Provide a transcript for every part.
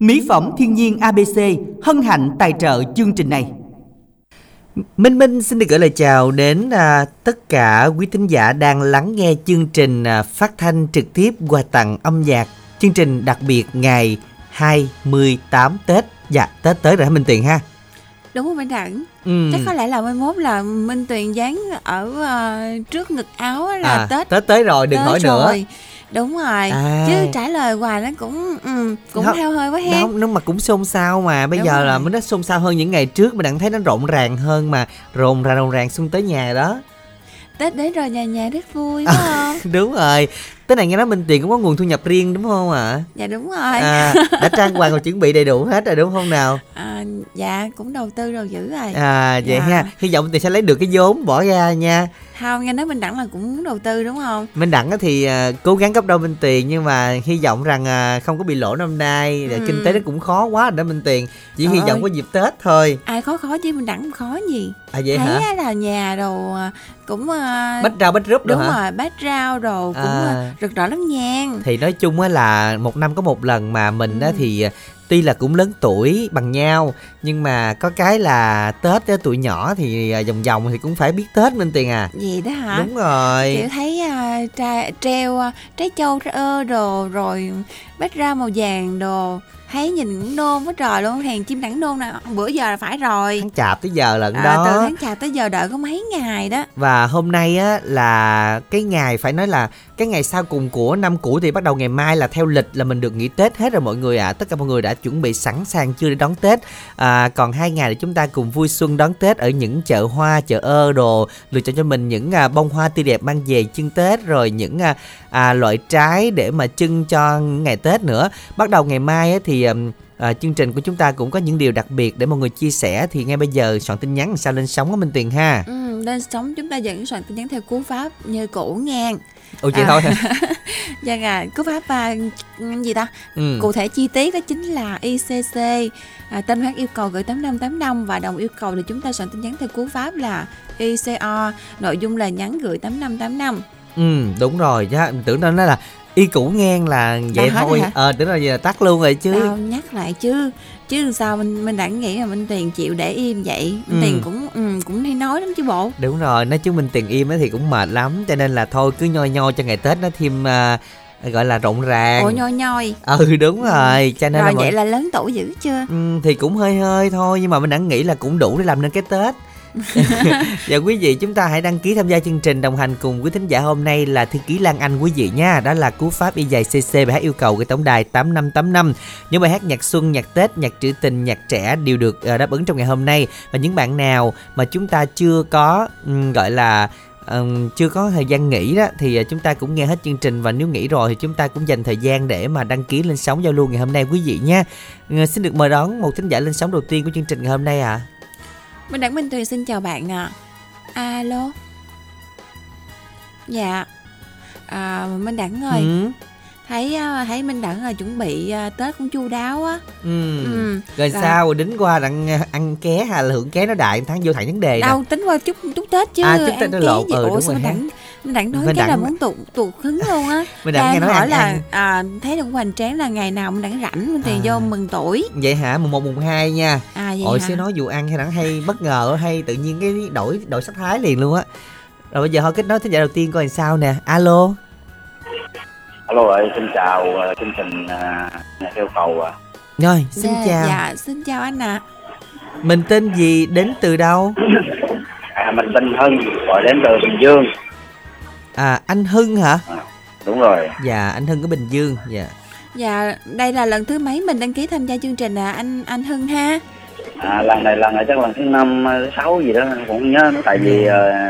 Mỹ phẩm thiên nhiên ABC hân hạnh tài trợ chương trình này. Minh xin được gửi lời chào đến tất cả quý thính giả đang lắng nghe chương trình phát thanh trực tiếp quà tặng âm nhạc. Chương trình đặc biệt ngày 28 Tết. Dạ, Tết tới rồi hả Minh Tuyền ha? Đúng rồi Minh Thẳng. Chắc có lẽ là 21 là Minh Tuyền dán ở trước ngực áo là Tết tới rồi, đừng hỏi nữa. Đúng rồi, chứ trả lời hoài nó cũng hao hơi quá hen. Nó mà cũng xôn xao mà, bây đúng giờ rồi. Là nó xôn xao hơn những ngày trước, mình đang thấy nó rộn ràng hơn mà, rộn ràng xuân tới nhà đó. Tết đến rồi nhà rất vui đúng không? Đúng rồi, tới này nghe nói Minh Tuyền cũng có nguồn thu nhập riêng đúng không ạ? Dạ đúng rồi. Đã trang hoàng và chuẩn bị đầy đủ hết rồi đúng không nào? Dạ cũng đầu tư rồi dữ rồi. Vậy ha, hy vọng Tuyền sẽ lấy được cái vốn bỏ ra nha. Không, nghe nói Minh Đẳng là cũng muốn đầu tư đúng không? Minh Đẳng thì cố gắng gấp đôi Minh Tuyền, nhưng mà hy vọng rằng không có bị lỗ năm nay. Kinh tế nó cũng khó quá rồi đó Minh Tuyền. Chỉ hy vọng có dịp Tết thôi. Ai khó chứ Minh Đẳng khó gì. Vậy thấy hả? Thấy là nhà đồ cũng bách rau bách rúp. Đúng rồi hả? Bách rau đồ cũng rực rỡ lắm nhang. Thì nói chung là một năm có một lần mà mình thì tuy là cũng lớn tuổi bằng nhau, nhưng mà có cái là Tết đó, tụi nhỏ thì vòng thì cũng phải biết Tết Minh Tuyền à. Gì đó hả? Đúng rồi. Kiểu thấy treo trái châu trái đồ rồi bách ra màu vàng đồ, thấy nhìn cũng nôn quá trời luôn. Hàng chim đẳng nôn nè, bữa giờ là phải rồi. Tháng Chạp tới giờ lận đó. Từ tháng Chạp tới giờ đợi có mấy ngày đó. Và hôm nay á là cái ngày, phải nói là cái ngày sau cùng của năm cũ, thì bắt đầu ngày mai là theo lịch là mình được nghỉ Tết hết rồi mọi người ạ. Tất cả mọi người đã chuẩn bị sẵn sàng chưa để đón Tết? Còn 2 ngày để chúng ta cùng vui xuân đón Tết ở những chợ hoa, chợ đồ, lựa chọn cho mình những bông hoa tươi đẹp mang về chưng Tết, rồi những loại trái để mà chưng cho ngày Tết nữa. Bắt đầu ngày mai thì chương trình của chúng ta cũng có những điều đặc biệt để mọi người chia sẻ. Thì ngay bây giờ soạn tin nhắn làm sao lên sóng á Minh Tuyền ha? Lên sóng chúng ta vẫn soạn tin nhắn theo cú pháp như cũ ngang. Vậy thôi hả? Dạ à, cú pháp gì ta? Cụ thể chi tiết đó chính là ICC tên hoán yêu cầu gửi 8585 và đồng yêu cầu thì chúng ta soạn tin nhắn theo cú pháp là ICO, nội dung là nhắn gửi 8585. Đúng rồi, tưởng nó là y cũ ngang là vậy thôi. Đúng rồi, giờ tắt luôn rồi chứ. Tao nhắc lại chứ sao mình đã nghĩ là Minh Tuyền chịu để im vậy. Minh Tuyền cũng hay nói lắm chứ bộ. Đúng rồi, nói chứ Minh Tuyền im thì cũng mệt lắm, cho nên là thôi cứ nhoi nhoi cho ngày Tết nó thêm gọi là rộn ràng. Nhoi nhoi. Đúng rồi, cho nên rồi là vậy là lớn tuổi dữ chưa? Thì cũng hơi thôi, nhưng mà mình đã nghĩ là cũng đủ để làm nên cái Tết. Và quý vị chúng ta hãy đăng ký tham gia chương trình, đồng hành cùng quý thính giả hôm nay là thư ký Lan Anh quý vị nha. Đó là cú pháp Y dài CC, bài hát yêu cầu gửi tổng đài 8585. Những bài hát nhạc xuân, nhạc Tết, nhạc trữ tình, nhạc trẻ đều được đáp ứng trong ngày hôm nay. Và những bạn nào mà chúng ta chưa có gọi là chưa có thời gian nghỉ đó, thì chúng ta cũng nghe hết chương trình, và nếu nghỉ rồi thì chúng ta cũng dành thời gian để mà đăng ký lên sóng giao lưu ngày hôm nay quý vị nha. Xin được mời đón một thính giả lên sóng đầu tiên của chương trình ngày hôm nay ạ. Minh Đẳng Minh Tuyền xin chào bạn ạ. Alo. Dạ. Minh Đẳng ơi. Thấy Minh Đẳng là chuẩn bị Tết cũng chu đáo á. Rồi sao rồi đính qua ăn ké hay là hưởng ké nó đại tháng vô thẳng vấn đề. Đâu tính qua chút Tết chứ. Ăn Tết nó lộn. Đúng rồi. Mình đặng nói cái là muốn tụt hứng luôn á. Mình đặng nghe nói hỏi là thấy được hoành tráng là ngày nào mình đặng rảnh mình tiền vô mừng tuổi. Vậy hả? Mùng 1 mùng 2 nha. Vậy sẽ nói vụ ăn hay đặng hay bất ngờ hay tự nhiên cái đổi sắc thái liền luôn á. Rồi bây giờ thôi kết nối thính giả đầu tiên coi làm sao nè. Alo. Alo ơi, xin chào chương trình nhà yêu cầu ạ. Rồi, xin chào. Dạ, xin chào anh ạ. Mình tên gì, đến từ đâu? Mình tên Hưng, gọi đến từ Bình Dương. Anh Hưng hả? Đúng rồi. Dạ, anh Hưng ở Bình Dương. Dạ. Dạ, đây là lần thứ mấy mình đăng ký tham gia chương trình anh Hưng ha? Lần này chắc lần thứ 5 thứ 6 gì đó cũng nhớ, tại vì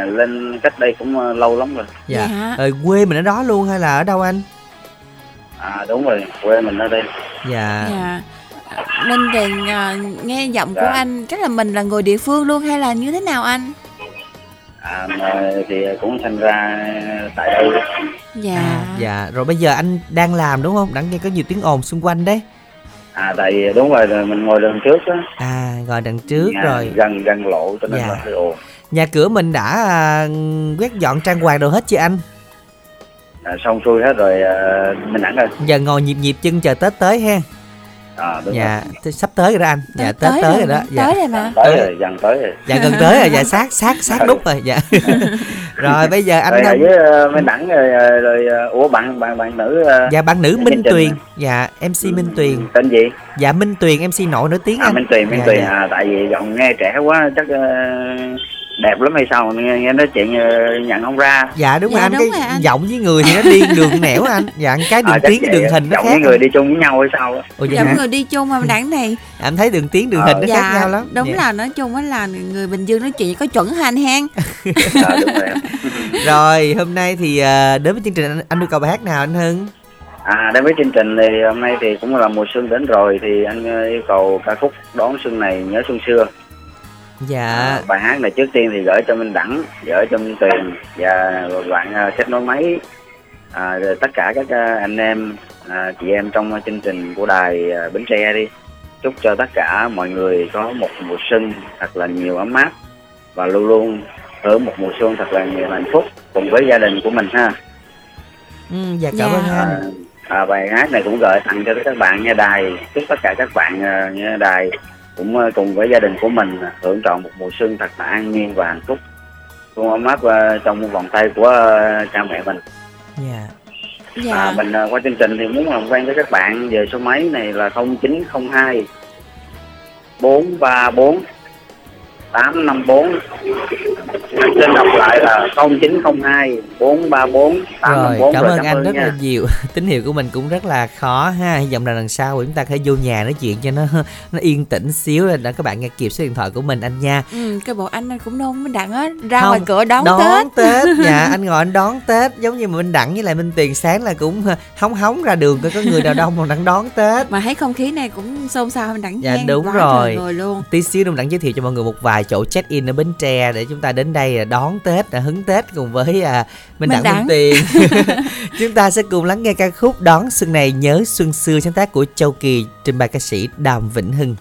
lên cách đây cũng lâu lắm rồi. Dạ. Quê mình ở đó luôn hay là ở đâu anh? Đúng rồi, quê mình ở đây. Dạ. Minh Tuyền nghe giọng của anh, chắc là mình là người địa phương luôn hay là như thế nào anh? Thì cũng sinh ra tại đây. Dạ. Rồi bây giờ anh đang làm đúng không? Đang nghe có nhiều tiếng ồn xung quanh đấy. Tại đúng rồi, mình ngồi đằng trước đó. Ngồi đằng trước rồi. Gần lộ cho nên là hơi ồn. Nhà cửa mình đã quét dọn trang hoàng đồ hết chưa anh? Xong xuôi hết rồi, mình ăn rồi. Giờ ngồi nhịp chân chờ Tết tới ha. Dạ, sắp tới rồi đó anh. Dạ, tới rồi đó. Tới rồi mà. Tới rồi, gần tới rồi. Dạ, gần tới rồi, dạ, sát đúc rồi. Dạ. Rồi bây giờ anh Đông với mấy nặng rồi ủa bạn nữ. Dạ, bạn nữ Minh Tuyền. Dạ, MC Minh Tuyền. Tên gì? Dạ, Minh Tuyền, MC nội nổi tiếng anh. Minh Tuyền à, tại vì giọng nghe trẻ quá chắc đẹp lắm hay sao, nghe nói chuyện nhận không ra. Dạ đúng rồi anh, đúng cái rồi anh. Giọng với người thì nó đi đường nẻo anh. Dạ cái đường tiếng cái đường hình nó khác. Giọng với người đi chung với nhau hay sao á. Giọng người đi chung mà đẳng này. Anh thấy đường tiếng đường hình nó khác nhau lắm. Đúng là nói chung á là người Bình Dương nói chuyện có chuẩn hành hen. Đúng rồi. Rồi hôm nay thì đến với chương trình anh đưa cầu bài hát nào anh Hưng? Đến với chương trình thì hôm nay thì cũng là mùa xuân đến rồi thì anh yêu cầu ca khúc Đón Xuân Này Nhớ Xuân Xưa. Dạ. Bài hát này trước tiên thì gửi cho Minh Đẳng, gửi cho Minh Tuyền và bạn sách nói máy, tất cả các anh em chị em trong chương trình của đài Bến Tre đi. Chúc cho tất cả mọi người có một mùa xuân thật là nhiều ấm áp và luôn luôn hưởng một mùa xuân thật là nhiều hạnh phúc cùng với gia đình của mình ha. Dạ cảm ơn anh. Bài hát này cũng gửi tặng cho các bạn nghe đài, chúc tất cả các bạn nghe đài cũng cùng với gia đình của mình hưởng trọn một mùa xuân thật là an nhiên và hạnh phúc, luôn ấm áp trong vòng tay của cha mẹ mình. Mình qua chương trình thì muốn làm quen với các bạn về số máy này là 0902 434 854. Xin đọc lại là 0902 434 854. Cảm ơn anh rất là nhiều. Tín hiệu của mình cũng rất là khó ha. Hy vọng là lần sau chúng ta có thể vô nhà nói chuyện cho nó yên tĩnh xíu để các bạn nghe kịp số điện thoại của mình anh nha. Cái bộ anh cũng nôn Minh Đặng á, ra ngoài cửa đón Tết. Dạ anh ngồi anh đón Tết giống như Minh Đặng với lại Minh Tuyền sáng là cũng hóng ra đường coi có người nào đông mà đang đón Tết. Mà thấy không khí này cũng xôn xao Minh Đặng. Dạ đúng rồi. Luôn. Tí xíu Minh Đặng giới thiệu cho mọi người một vài chỗ check in ở Bến Tre để chúng ta đến đây đón Tết, hứng Tết cùng với Minh Đặng Minh Tiền. Chúng ta sẽ cùng lắng nghe ca khúc Đón Xuân Này Nhớ Xuân Xưa sáng tác của Châu Kỳ, trình bày ca sĩ Đàm Vĩnh Hưng.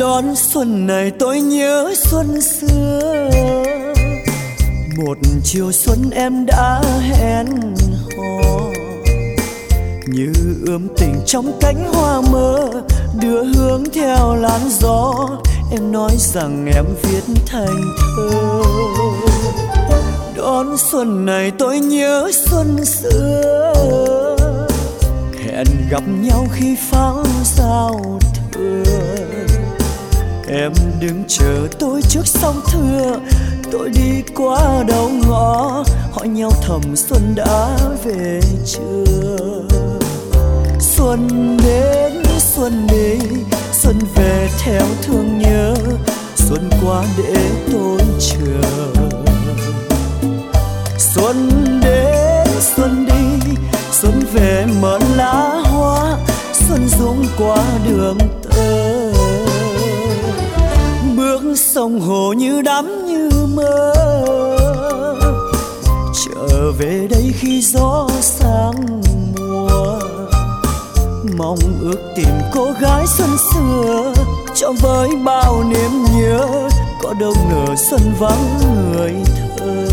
Đón xuân này tôi nhớ xuân xưa, một chiều xuân em đã hẹn hò, như ươm tình trong cánh hoa mơ, đưa hướng theo làn gió. Em nói rằng em viết thành thơ. Đón xuân này tôi nhớ xuân xưa, hẹn gặp nhau khi pháo giao thừa. Em đứng chờ tôi trước sông thưa, tôi đi qua đầu ngõ, hỏi nhau thầm xuân đã về chưa. Xuân đến, xuân về theo thương nhớ, xuân qua để tôi chờ. Xuân đến, xuân đi, xuân về mở lá hoa, xuân rung qua đường tơ. Sông hồ như đắm như mơ, trở về đây khi gió sang mùa, mong ước tìm cô gái xuân xưa, cho với bao niềm nhớ, có đâu nở xuân vắng người thơ.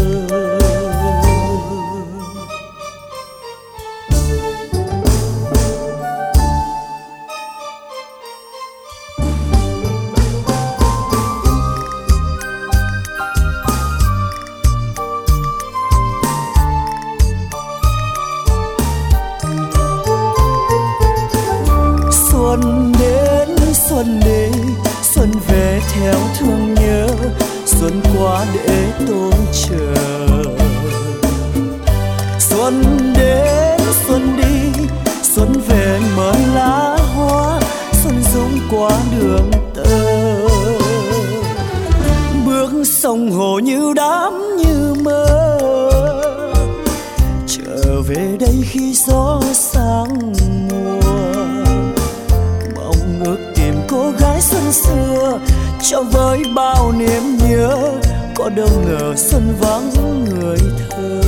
Đâu ngờ xuân vắng người thơ.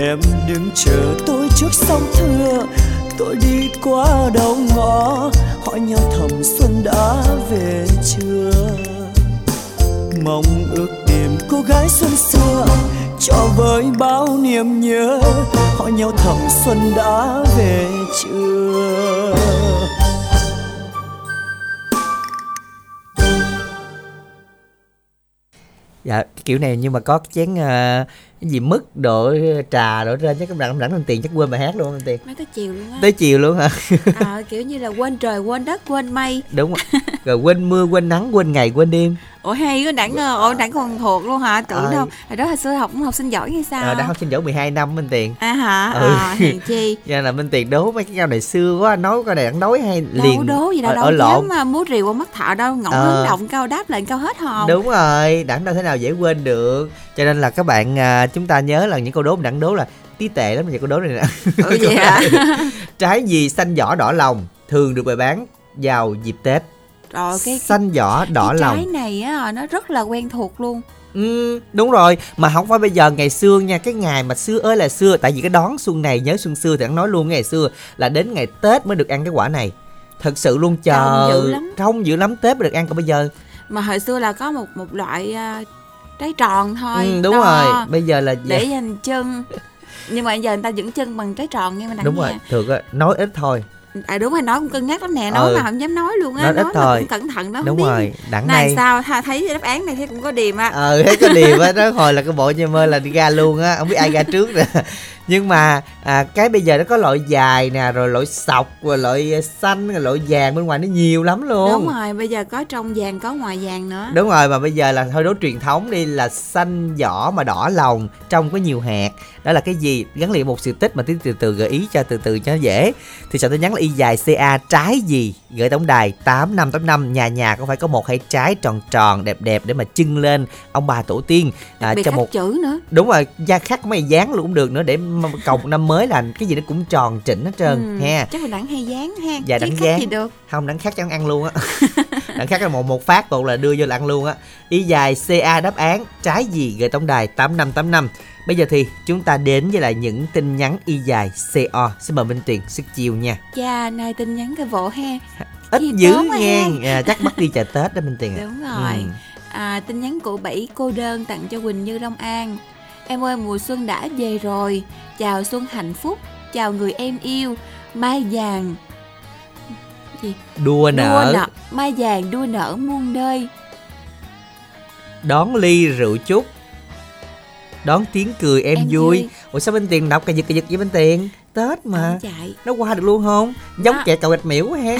Em đứng chờ tôi trước sông Thưa, tôi đi qua đầu ngõ, hỏi nhau thầm xuân đã về chưa. Mong ước tìm cô gái xuân xưa, cho với bao niềm nhớ, hỏi nhau thầm xuân đã về chưa. Dạ, kiểu này nhưng mà có chén cái gì mứt đổ trà đổ ra chắc không rảnh anh Tiền chắc quên bài hát luôn anh Tiền. Nói tới chiều luôn á. Tới chiều luôn hả? Kiểu như là quên trời quên đất quên mây. Đúng rồi. Rồi quên mưa quên nắng quên ngày quên đêm. Ủa hay cái đảng đảng còn thuộc luôn hả? Tưởng đâu hồi đó hồi xưa học sinh giỏi hay sao? Đã học sinh giỏi 12 năm anh Tiền. À hả? Hèn chi. Cho là Minh Tiền đố mấy cái câu này xưa quá, nói câu này đảng nói hay liền. Đâu đố gì đâu dám mà múa rìu qua mắt thợ đâu, ngọng hứng động câu đáp lại câu hết hồn. Đúng rồi, đảng đâu thế nào dễ quên được. Cho nên là các bạn chúng ta nhớ là những câu đố đẳng đố là tí tệ lắm những câu đố này nè. Trái gì xanh vỏ đỏ lòng thường được bày bán vào dịp Tết? Rồi, xanh vỏ đỏ lòng. Cái này á, nó rất là quen thuộc luôn. Đúng rồi, mà không phải bây giờ, ngày xưa nha, cái ngày mà xưa ơi là xưa, tại vì cái đón xuân này nhớ xuân xưa thì anh nói luôn ngày xưa là đến ngày Tết mới được ăn cái quả này. Thật sự luôn, chờ không dữ lắm Tết mới được ăn. Còn bây giờ mà hồi xưa là có một loại trái tròn thôi. Đúng rồi, bây giờ là để dành chân. Nhưng mà giờ người ta vẫn chân bằng trái tròn nghe mình. Đúng rồi, thường nói ít thôi. Đúng rồi, nói cũng cân nhắc lắm nè, nói mà không dám nói luôn á, nói cũng cẩn thận đó. Đúng rồi, đặng này sao thấy đáp án này thấy cũng có điểm á. Thấy có điểm á, đó hồi là cái bộ như mơ là đi ra luôn á, không biết ai ra trước nè. Nhưng mà cái bây giờ nó có loại dài nè, rồi loại sọc, rồi loại xanh, rồi loại vàng, bên ngoài nó nhiều lắm luôn. Đúng rồi, bây giờ có trong vàng có ngoài vàng nữa. Đúng rồi, mà bây giờ là thôi đố truyền thống đi, là xanh vỏ mà đỏ lòng, trong có nhiều hạt. Đó là cái gì? Gắn liền một sự tích mà từ từ gợi ý cho từ cho nó dễ. Thì sao tôi nhắn là y dài CA, trái gì? Gửi tổng đài 8585, nhà cũng phải có một hai trái tròn tròn đẹp đẹp để mà trưng lên ông bà tổ tiên. Đặc biệt cho một chữ nữa. Đúng rồi, da khắc mấy dán luôn cũng được nữa, để cọc năm mới là cái gì nó cũng tròn chỉnh hết trơn ha. Chắc là đặng hay dán ha. Dạ, đặng dán gì được. Không, đặng khắc cho ăn luôn á. Đặng khắc là một phát một là đưa vô là ăn luôn á. Y dài CA đáp án trái gì? Gửi tổng đài 8585. Bây giờ thì chúng ta đến với lại những tin nhắn y dài CO. Xin mời Minh Tuyền sức chiều nha. Dạ, nay tin nhắn cái vỗ ha. Ít dữ ngang, chắc bắt đi chợ Tết đó Minh Tuyền. Đúng rồi. Tin nhắn của Bảy cô đơn tặng cho Quỳnh Như Long An. Em ơi, mùa xuân đã về rồi. Chào xuân hạnh phúc. Chào người em yêu. Mai vàng đua nở. Mai vàng đua nở muôn nơi. Đón ly rượu chúc, đón tiếng cười em vui. Ủa sao Bên Tiền đọc cà giật với Bên Tiền? Tết mà nó qua được luôn không? Giống kẹt cầu Rạch Miễu he.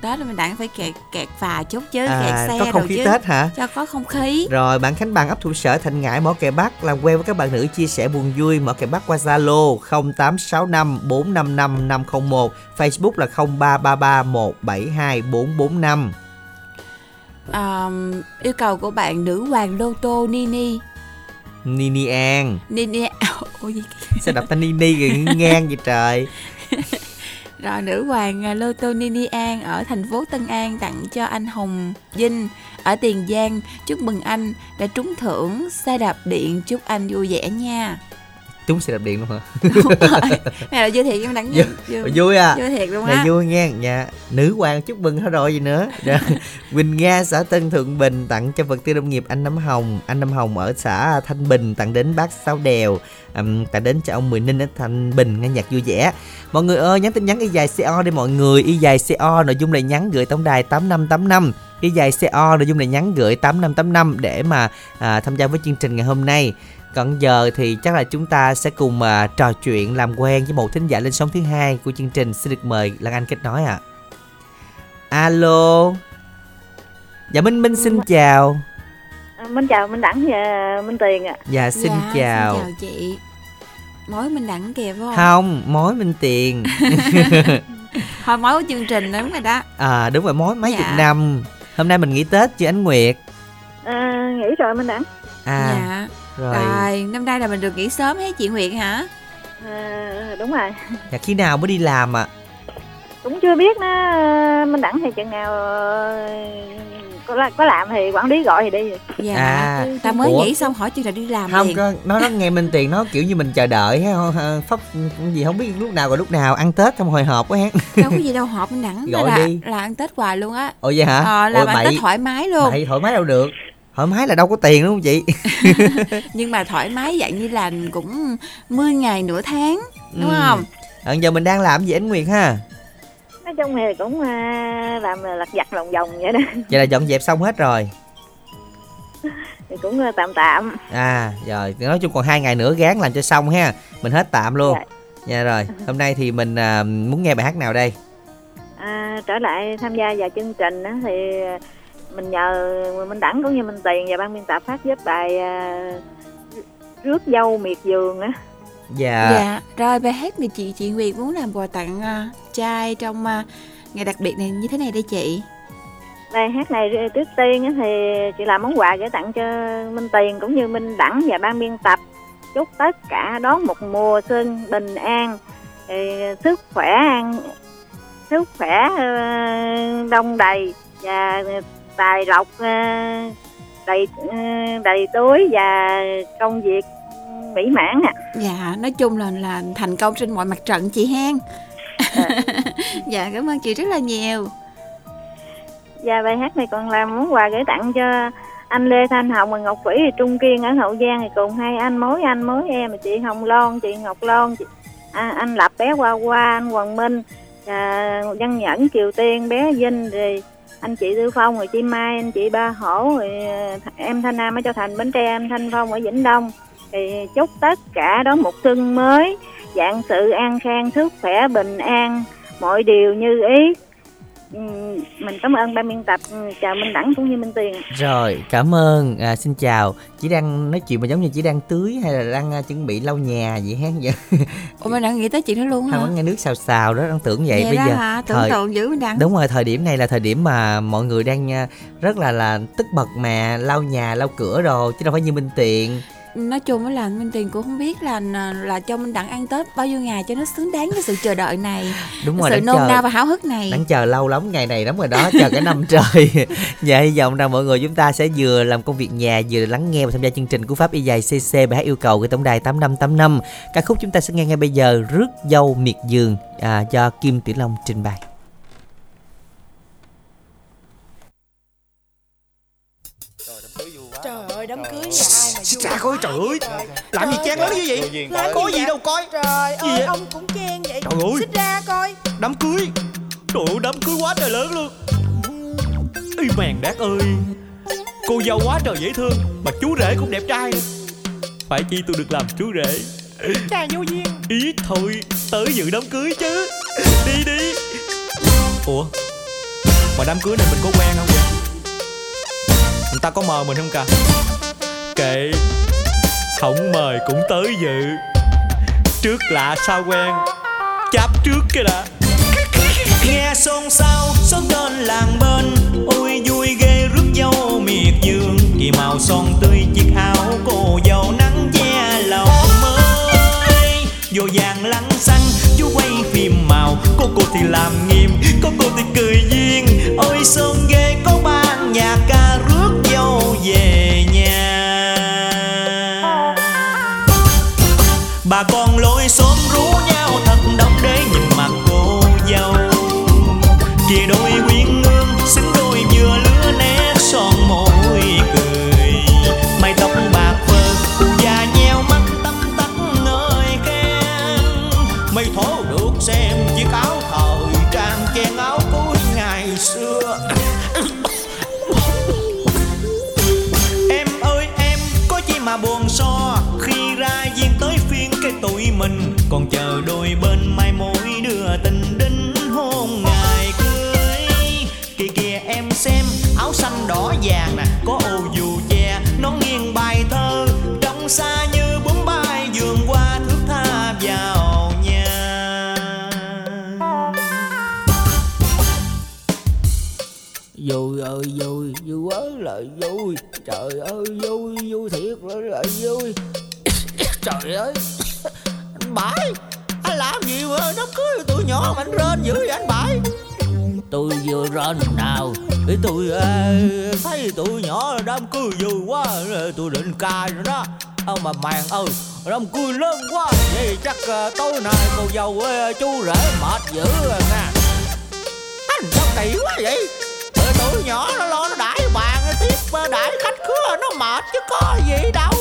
Tết là mình đặng phải kẹt phà chút chứ, kẹt xe có không khí chứ. Tết hả? Cho có không khí. Rồi bạn Khánh Bằng ấp Thủ Sở, Thành Ngãi, Mỏ Cày Bắc làm quen với các bạn nữ chia sẻ buồn vui Mỏ Cày Bắc qua Zalo 0865455501, Facebook là 0333172445. Yêu cầu của bạn nữ hoàng Lô Tô Nini An. Ôi gì? Sao đọc ta Nini rồi ngang vậy trời. Rồi, nữ hoàng Lô Tô Nini An ở thành phố Tân An tặng cho anh Hồng Vinh ở Tiền Giang. Chúc mừng anh đã trúng thưởng xe đạp điện, chúc anh vui vẻ nha. Trúng xe đạp điện luôn hả? Đúng rồi. Mày là vui thiệt em đặng vui à? Vui thiệt luôn á. Vui nghe nha. Nữ hoàng chúc mừng hết rồi gì nữa. Quỳnh Nga xã Tân Thượng Bình tặng cho vật tư nông nghiệp anh Năm Hồng. Anh Năm Hồng ở xã Thanh Bình tặng đến bác Sáu Đèo. Tặng đến cho ông Mười Ninh ở Thanh Bình nghe nhạc vui vẻ. Mọi người ơi, nhắn tin nhắn y dài CO đi mọi người. Y dài CO nội dung là nhắn gửi tổng đài 8585. Y dài CO nội dung là nhắn gửi 8585 để mà tham gia với chương trình ngày hôm nay. Còn giờ thì chắc là chúng ta sẽ cùng trò chuyện làm quen với một thính giả lên sóng thứ hai của chương trình. Xin được mời Lan Anh kết nối ạ. Alo. Dạ Minh xin chào. Minh chào Minh Đẳng và Minh Tiền ạ. Dạ xin chào. Xin chào chị. Mối Minh Đẳng kìa phải không? Không, mối Minh Tiền. Thôi mối của chương trình đúng rồi đó. Đúng rồi, mối mấy chục năm. Hôm nay mình nghỉ Tết chưa Ánh Nguyệt? Nghỉ rồi Minh Đẳng. Dạ. Rồi, năm nay là mình được nghỉ sớm hết chị Nguyệt hả? Đúng rồi. Dạ, khi nào mới đi làm ạ? Cũng chưa biết nữa, Minh Đẳng thì chừng nào có làm thì quản lý gọi thì đi. Dạ. À, ta mới nghĩ xong hỏi chuyện là đi làm không liền. Không, nó nghe Minh Tiền nó kiểu như mình chờ đợi hay không, pháp gì không biết lúc nào rồi lúc nào, ăn Tết xong hồi hộp quá ha. Đâu có gì đâu hộp nặng, gọi là, đi là ăn Tết hoài luôn á. Ồ vậy hả? Là ăn Tết thoải mái luôn. Mày thoải mái đâu được. Thoải mái là đâu có tiền đúng không chị? Nhưng mà thoải mái dạng như là cũng 10 ngày nửa tháng đúng không? Hiện giờ mình đang làm gì anh Nguyệt ha? Nói chung thì cũng làm lặt vặt lòng vòng vậy đó. Vậy là dọn dẹp xong hết rồi? Thì cũng tạm tạm. À rồi, nói chung còn 2 ngày nữa gán làm cho xong ha. Mình hết tạm luôn. Dạ rồi, hôm nay thì mình muốn nghe bài hát nào đây? À, trở lại tham gia vào chương trình đó, thì mình nhờ Minh Đẳng cũng như Minh Tiền và ban biên tập phát giúp bài Rước Dâu Miệt Vườn á. Dạ. Dạ. Rồi bài hát này chị Nguyệt muốn làm quà tặng trai trong ngày đặc biệt này như thế này đây chị. Bài hát này trước tiên thì chị làm món quà để tặng cho Minh Tiền cũng như Minh Đẳng và ban biên tập. Chúc tất cả đón một mùa xuân bình an, sức khỏe đông đầy và tài lộc đầy túi và công việc mỹ mãn ạ. Dạ, nói chung là thành công trên mọi mặt trận chị hen. Dạ, cảm ơn chị rất là nhiều. Dạ, bài hát này còn làm món quà gửi tặng cho anh Lê Thanh Hồng và Ngọc Thủy thì Trung Kiên ở Hậu Giang, thì cùng hai anh mối em mà chị Hồng Loan, chị Ngọc Loan, anh Lập bé Hoa Hoa, anh Hoàng Minh, Văn Nhẫn Kiều Tiên, bé Vinh, rồi anh chị Tư Phong, rồi chị Mai, anh chị Ba Hổ, rồi em Thanh Nam ở Châu Thành, Bến Tre, em Thanh Phong ở Vĩnh Đông. Thì chúc tất cả đón một xuân mới, vạn sự an khang, sức khỏe bình an, mọi điều như ý. Mình cảm ơn ban biên tập, chào Minh Đẳng cũng như Minh Tiền. Rồi, cảm ơn, xin chào. Chị đang nói chuyện mà giống như chị đang tưới hay là đang chuẩn bị lau nhà vậy hả? Ủa, Minh Đẳng nghĩ tới chuyện đó luôn hả? Không, nghe nước xào xào đó, đang tưởng vậy. Vậy bây đó giờ hả? Tưởng tượng dữ Minh Đẳng. Đúng rồi, thời điểm này là thời điểm mà mọi người đang rất là tức bật mà lau nhà, lau cửa đồ, chứ đâu phải như Minh Tiền. Nói chung mới là Minh Tiền cũng không biết là cho Minh Đẳng ăn Tết bao nhiêu ngày cho nó xứng đáng với sự chờ đợi này. Đúng rồi, sự nôn nao và háo hức này. Đang chờ lâu lắm ngày này lắm rồi đó, chờ cả năm trời. Dạ, hy vọng rằng mọi người chúng ta sẽ vừa làm công việc nhà, vừa lắng nghe và tham gia chương trình của Pháp Y dài CC bài hát yêu cầu của tổng đài 8585. Ca khúc chúng ta sẽ nghe ngay bây giờ, Rước Dâu Miệt Vườn do Kim Tiểu Long trình bày. Đám cưới nhà ai mà vui chà coi, trời ơi làm gì chen lớn như vậy, có gì đâu coi. Trời ơi, ông cũng chen vậy, trời ơi xích ra coi đám cưới. Trời ơi, đám cưới quá trời lớn luôn. Ý mèn đát ơi, cô dâu quá trời dễ thương mà chú rể cũng đẹp trai nữa. Phải chi tôi được làm chú rể, càng vô duyên. Ý thôi tới dự đám cưới chứ, đi. Ủa mà đám cưới này mình có quen không vậy? Người ta có mời mình không cả? Kệ, không mời cũng tới dự. Trước lạ sao quen, cháp trước cái đã. Nghe xôn xao số tên làng bên, ôi vui ghê rước dâu miệt vườn. Kỳ màu son tươi chiếc áo cô dâu nắng che lòng mới. Vô vàng lắng xanh chú quay phim màu, cô thì làm nghiêm, cô thì cười duyên. Ôi xôn ghê có ban nhạc ca rước dâu về nhà. Bà con lối xóm rú nhau thật đông để nhìn mặt cô dâu. Kìa đôi quyến ngương xứng đôi vừa lứa, nét son môi cười, mái tóc bạc phơ cụ già nheo mắt tấm tắc nơi khen. Mây thố được xem chiếc áo thời trang chen áo cuối ngày xưa. Em ơi em có chi mà buồn so, khi ra duyên tới phiên cái tụi mình còn chờ đôi bên mai mối đưa tình đính hôn ngày cưới. Kìa em xem áo xanh đỏ vàng nè, có ô dù che nón nghiêng bài thơ, trong xa như bướm bay vườn qua thước tha vào nhà. Vui ơi vui, vui quá lại vui, trời ơi vui, vui thiệt lại vui. Trời ơi, anh Bãi, anh làm gì mà đám cưới tụi nhỏ mà anh rên dữ vậy anh Bãi? Tôi vừa rên nào, Tôi thấy tụi nhỏ đám cưới vui quá, tôi định cài rồi đó. Ông mà màng ơi, đám cưới lớn quá, vậy chắc tối nay cô dâu chú rể mệt dữ rồi nè. Anh sao kỳ quá vậy? Tụi nhỏ nó lo nó đãi bàn, tiếp đãi khách khứa nó mệt chứ có gì đâu.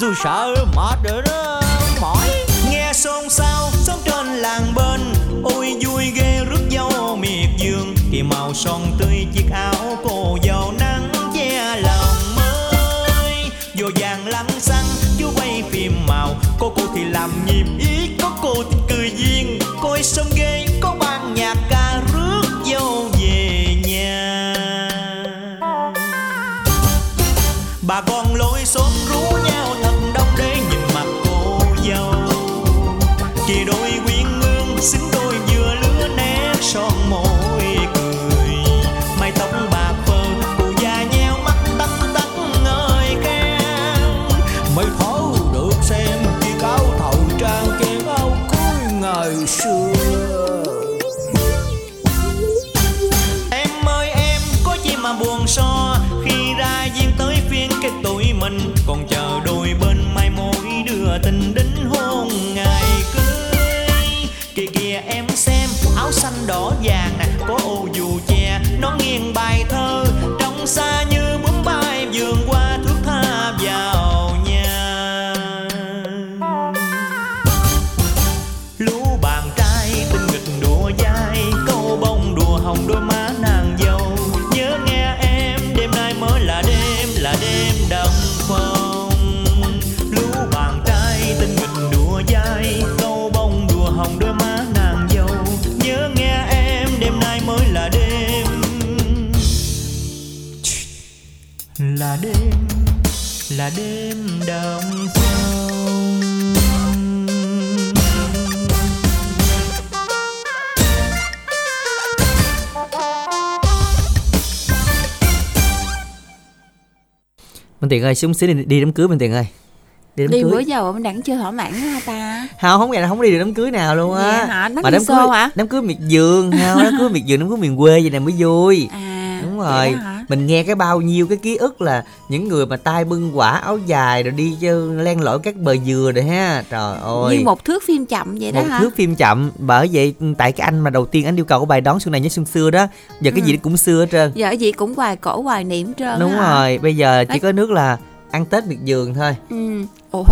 Tôi sợ mệt rồi đó, mỏi. Nghe xôn xao sóng trên làng bên, ôi vui ghê rước dâu miệt vườn, thì màu son tươi chiếc áo cô dâu nắng che lòng mới. Vô vàng lăng xăng chú quay phim màu, cô thì làm nhiệm yết, có cô thì cười duyên. Coi sông ghê có ban nhạc ca rước dâu về nhà. Bà con lối xóm rú nhau thật đông để nhìn mặt cô dâu, kỳ đôi quyên ương xứng đôi vừa lứa nét son môi cười. Mái tóc bạc phơ cụ già nheo mắt tắt tắt ngơi khen, mới thấu được xem chiếc áo thầu trang chén áo cưới ngày xưa. Em ơi em có chi mà buồn so, khi ra duyên tới phiên cái tụi mình còn chờ đôi bên mai mối đưa tình đến hôn ngày cưới. Kìa kìa em xem áo xanh đỏ vàng nè, có ô dù che nón nghiêng bài thơ, trông xa như bướm bay vườn qua thước tha vào nhà. Lũ bạn trai tinh nghịch đùa dai, câu bông đùa hồng đôi má nàng dâu. Nhớ nghe em đêm nay mới là đêm đầm phong. Lũ bạn trai tinh nghịch đùa dai, câu bông đùa hồng đôi má nàng dâu. Nhớ nghe em đêm nay mới là đêm đầm phong. Minh Tiền ơi, xuống xí đi đám cưới Minh Tiền ơi. Đi bữa giờ mình đẳng chưa thỏa mãn hả ta? Không, ngày nào không đi được đám cưới nào luôn á. Mà đám cưới hả? Đám cưới miệt vườn, đám cưới miệt vườn, đám cưới miền quê vậy này mới vui. À, đúng rồi. Mình nghe cái bao nhiêu cái ký ức là những người mà tay bưng quả áo dài rồi đi len lỏi các bờ dừa rồi ha. Trời ơi. Như một thước phim chậm vậy đó hả? Một thước phim chậm. Bởi vậy tại cái anh mà đầu tiên anh yêu cầu của bài Đón xuân này nhớ xuân xưa đó. Giờ cái gì cũng xưa hết trơn. Giờ cái gì cũng hoài cổ hoài niệm trơn. Đúng rồi. Bây giờ chỉ có nước là ăn Tết miệt vườn thôi. Ủa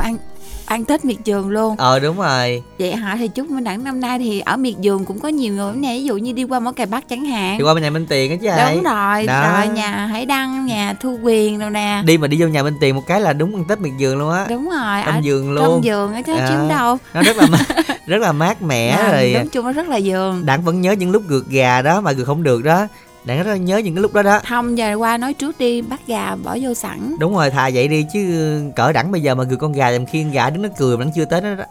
ăn Tết miệt vườn luôn. Đúng rồi. Vậy hả? Thì chúc Minh Đẳng năm nay thì ở miệt vườn cũng có nhiều người nè, ví dụ như đi qua Mỏ Cày Bắc chẳng hạn, đi qua bên nhà Minh Tiền á chứ hả? Đúng rồi đó. Rồi nhà Hải Đăng, nhà Thu Quyền đâu nè, đi mà đi vô nhà Minh Tiền một cái là đúng ăn Tết miệt vườn luôn á. Đúng rồi, trong vườn luôn, trong vườn á chứ chứ đâu. Nó rất là rất là mát mẻ. Rồi nói chung nó rất là vườn. Đặng vẫn nhớ những lúc gượt gà đó mà gượt không được đó. Đặng rất nhớ những cái lúc đó đó. Không, giờ qua nói trước đi, bắt gà bỏ vô sẵn. Đúng rồi, thà vậy đi chứ cỡ Đẳng bây giờ mà gửi con gà làm khiêng gà đứng nó cười mà Đặng chưa tới nó đó.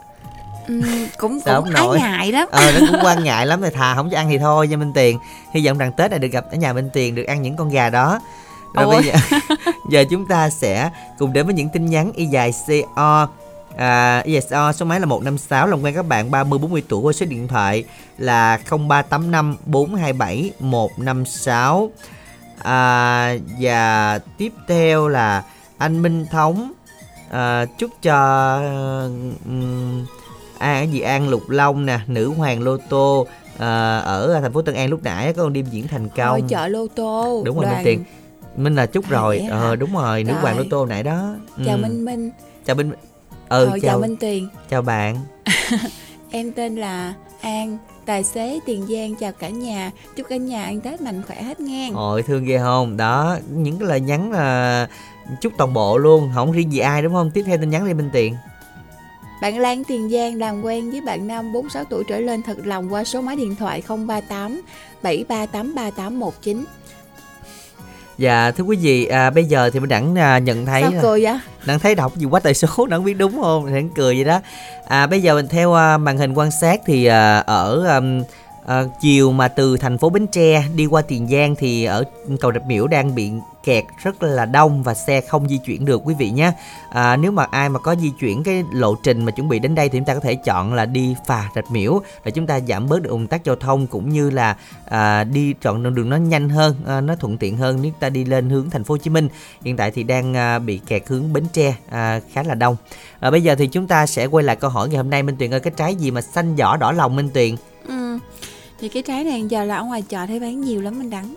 Cũng ái ngại lắm. Nó cũng quan ngại lắm, thì thà không cho ăn thì thôi nha Minh Tiền. Hy vọng rằng Tết này được gặp ở nhà Minh Tiền, được ăn những con gà đó. Rồi bây giờ chúng ta sẽ cùng đến với những tin nhắn y dài CO. Số máy là 156, làm quen các bạn 30-40 tuổi qua số điện thoại là 0385 427 156. Và tiếp theo là anh Minh Thống chúc cho An Lục Long nè, Nữ Hoàng Lô Tô ở thành phố Tân An lúc nãy có con đêm diễn thành công. Chợ Lô Tô. Đúng rồi Minh Tiền, Minh là chúc rồi. Đúng rồi, Nữ Hoàng Lô Tô nãy đó. Chào Minh. Chào Minh. Chào Minh Tiền. Chào bạn. Em tên là An, tài xế Tiền Giang, chào cả nhà. Chúc cả nhà ăn Tết mạnh khỏe hết nghe. Thương ghê không? Đó, những cái lời nhắn là chúc toàn bộ luôn, không riêng gì ai đúng không? Tiếp theo tin nhắn đi Minh Tiền. Bạn Lan Tiền Giang làm quen với bạn nam 46 tuổi trở lên thật lòng qua số máy điện thoại 0387383819. Dạ thưa quý vị, bây giờ thì mình Đặng nhận thấy. Sao cười vậy? Đặng thấy đọc gì quá tại số, Đặng biết đúng không? Đặng cười vậy đó. Bây giờ mình theo màn hình quan sát thì chiều mà từ thành phố Bến Tre đi qua Tiền Giang thì ở cầu Rạch Miễu đang bị kẹt, rất là đông và xe không di chuyển được quý vị nhé. Nếu mà ai mà có di chuyển cái lộ trình mà chuẩn bị đến đây thì chúng ta có thể chọn là đi phà Rạch Miễu để chúng ta giảm bớt được ùn tắc giao thông, cũng như là đi chọn đường nó nhanh hơn, nó thuận tiện hơn nếu ta đi lên hướng Thành phố Hồ Chí Minh. Hiện tại thì đang bị kẹt hướng Bến Tre khá là đông. Bây giờ thì chúng ta sẽ quay lại câu hỏi ngày hôm nay. Minh Tuyền ơi, cái trái gì mà xanh vỏ đỏ lòng Minh Tuyền? Thì cái trái này giờ là ở ngoài chợ thấy bán nhiều lắm Minh Đẳng.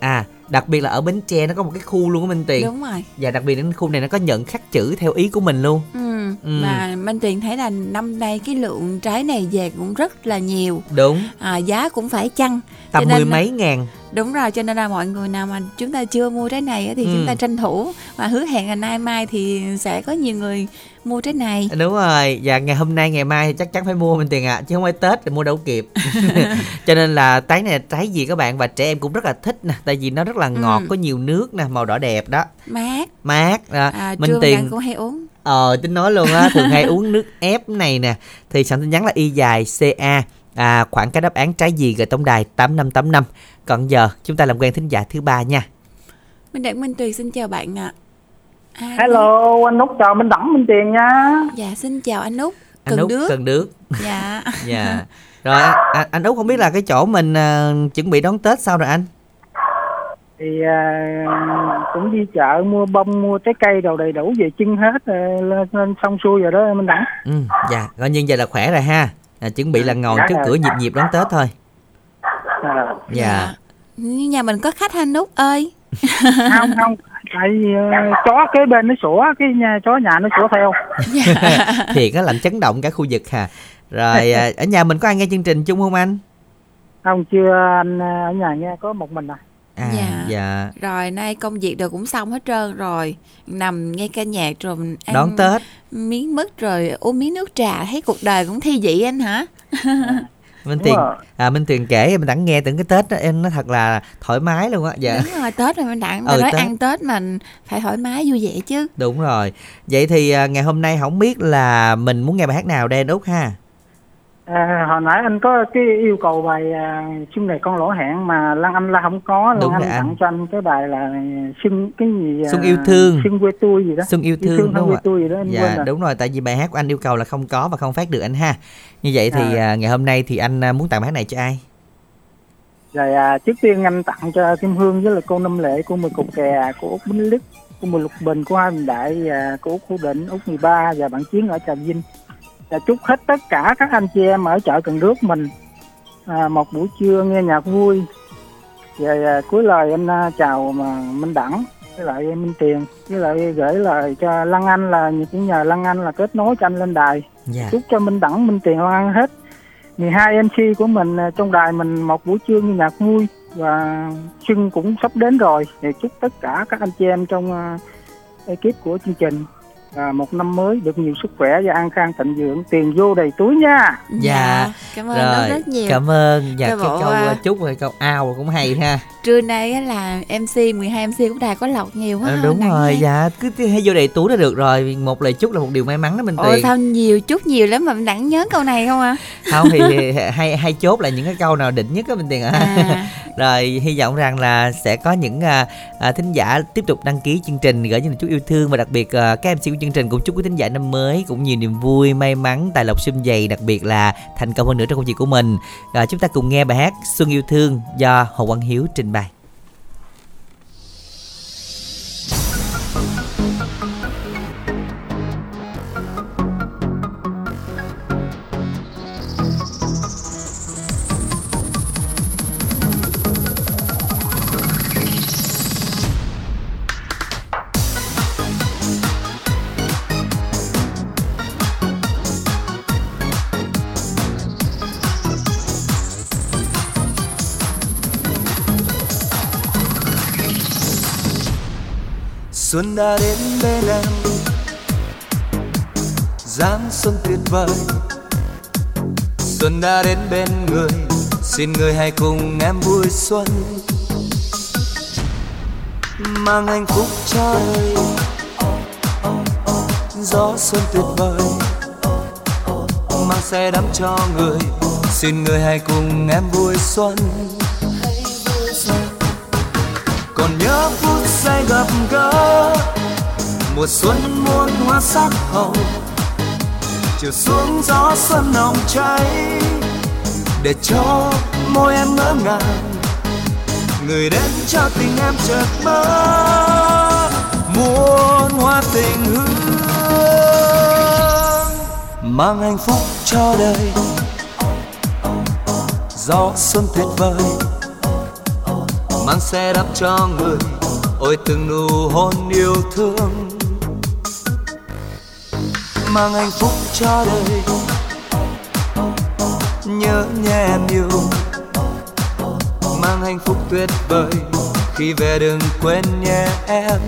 Đặc biệt là ở Bến Tre nó có một cái khu luôn á Minh Tuyền. Đúng rồi. Và đặc biệt đến khu này nó có nhận khắc chữ theo ý của mình luôn. Mà Minh Tuyền thấy là năm nay cái lượng trái này về cũng rất là nhiều. Đúng. Giá cũng phải chăng, tầm mười mấy ngàn. Đúng rồi, cho nên là mọi người nào mà chúng ta chưa mua trái này thì chúng ta tranh thủ, và hứa hẹn là nay mai thì sẽ có nhiều người mua trái này. Đúng rồi, và ngày hôm nay ngày mai thì chắc chắn phải mua Minh Tuyền ạ, chứ không phải Tết thì mua đâu kịp. Cho nên là trái này là trái gì các bạn, và trẻ em cũng rất là thích nè, tại vì nó rất là ngọt, có nhiều nước nè, màu đỏ đẹp đó. Mát. Minh Tuyền cũng hay uống. Tính nói luôn á, thường hay uống nước ép này nè. Thì sẵn tin nhắn là Y dài CA, khoảng cái đáp án trái gì gửi tổng đài 8585. Còn giờ chúng ta làm quen thính giả thứ ba nha. Minh Đẳng, Minh Tuyền xin chào bạn ạ. Hello, anh Út chào Minh Đẳng, Minh Tuyền nha. Dạ, xin chào anh Út. Cần Đước. Dạ. Dạ. Rồi anh Út, không biết là cái chỗ mình chuẩn bị đón Tết sao rồi anh? Thì cũng đi chợ mua bông, mua trái cây đồ đầy đủ về chưng hết, lên xong xuôi rồi đó Minh Đẳng. Dạ, coi như giờ là khỏe rồi ha. Chuẩn bị là ngồi trước cửa nhịp đón Tết thôi. Dạ. Nhà mình có khách anh Út ơi. Không. Tại chó kế bên nó sủa, cái nhà, chó nhà nó sủa theo. Thiệt nó làm chấn động cả khu vực hà. Rồi ở nhà mình có ai nghe chương trình chung không anh? Không, chưa, anh ở nhà nghe có một mình à. Dạ. Rồi nay công việc đều cũng xong hết trơn rồi, nằm nghe ca nhạc rồi ăn đón Tết miếng mứt rồi uống miếng nước trà, thấy cuộc đời cũng thi vị anh hả? Minh Tuyền kể Minh Đẳng nghe tưởng cái Tết đó, em nó thật là thoải mái luôn á. Dạ. Đúng rồi, Tết rồi Minh Đẳng, nói ăn Tết mình phải thoải mái vui vẻ chứ. Đúng rồi. Vậy thì ngày hôm nay không biết là mình muốn nghe bài hát nào đây Út ha? Hồi nãy anh có cái yêu cầu bài Xuân này con lỗ hẹn mà Lan Anh là không có, Lan Anh tặng cho anh cái bài là Xuân cái gì, Xuân yêu thương, Xuân quê tôi gì đó, Xuân yêu thương, Xuân quê tôi gì đó anh. Dạ đúng rồi, tại vì bài hát của anh yêu cầu là không có và không phát được anh ha. Như vậy thì ngày hôm nay thì anh muốn tặng bài hát này cho ai? Rồi trước tiên anh tặng cho Kim Hương với là cô Năm Lệ, cô Mười Cục Kè, cô Út Bính Lức, cô Mười Lục Bình, cô Hai Bình Đại, cô Út Hữu Định, Út 13 và bạn Chiến ở Trà Vinh. Chúc hết tất cả các anh chị em ở chợ Cần Đước mình một buổi trưa nghe nhạc vui. Về cuối lời em chào Minh Đẳng với lại Minh Tiền, với lại gửi lời cho Lan Anh là nhờ Lan Anh là kết nối cho anh lên đài. Chúc cho Minh Đẳng, Minh Tiền, Lan Anh hết 12 MC của mình trong đài mình một buổi trưa nghe nhạc vui. Và xuân cũng sắp đến rồi thì chúc tất cả các anh chị em trong ekip của chương trình một năm mới được nhiều sức khỏe và an khang thịnh vượng, tiền vô đầy túi nha. Dạ, cảm ơn rồi, rất nhiều. Cảm ơn. Dạ, cái câu chúc rồi câu ao cũng hay ha. Trưa nay là MC 12 MC cũng đã có lọc nhiều quá. Đúng rồi, dạ, cứ hay vô đầy túi là được rồi. Một lời chúc là một điều may mắn đó Minh Tiền. Ôi sao nhiều chúc nhiều lắm mà Minh Đẳng nhớ câu này không ạ? Không thì hay chốt là những cái câu nào định nhất đó Minh Tiền ạ. Rồi hy vọng rằng là sẽ có những thính giả tiếp tục đăng ký chương trình gửi những lời chúc yêu thương, và đặc biệt các MC chương trình cũng chúc quý thính giả năm mới cũng nhiều niềm vui, may mắn, tài lộc sum vầy, đặc biệt là thành công hơn nữa trong công việc của mình. Chúng ta cùng nghe bài hát Xuân yêu thương do Hồ Văn Hiếu trình bày. Xuân đã đến bên em, dáng xuân tuyệt vời. Xuân đã đến bên người, xin người hãy cùng em vui xuân. Mang hạnh phúc cho đời, gió xuân tuyệt vời. Mang say đắm cho người, xin người hãy cùng em vui xuân. Còn nhớ phút giây gặp gỡ, mùa xuân muôn hoa sắc hồng, chiều xuống gió xuân nồng cháy, để cho môi em ngỡ ngàng, người đến cho tình em chợt mơ muôn hoa tình hương, mang hạnh phúc cho đời. Gió xuân tuyệt vời mang xe đắp cho người, ôi từng nụ hôn yêu thương, mang hạnh phúc cho đời. Nhớ nhé em yêu, mang hạnh phúc tuyệt vời, khi về đừng quên nhé em.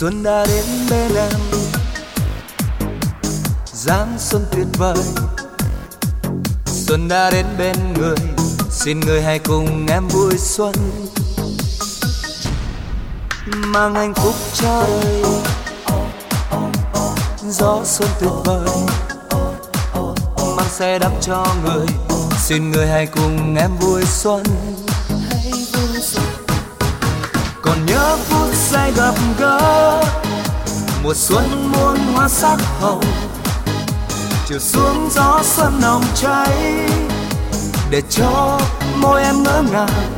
Xuân đã đến bên em, dáng xuân tuyệt vời. Xuân đã đến bên người, xin người hãy cùng em vui xuân, mang hạnh phúc cho đời. Gió xuân tuyệt vời mang xe đắp cho người, xin người hãy cùng em vui xuân. Còn nhớ phút giây gặp gỡ, mùa xuân muôn hoa sắc hồng, chiều xuống gió xuân nồng cháy, để cho môi em ngỡ ngàng,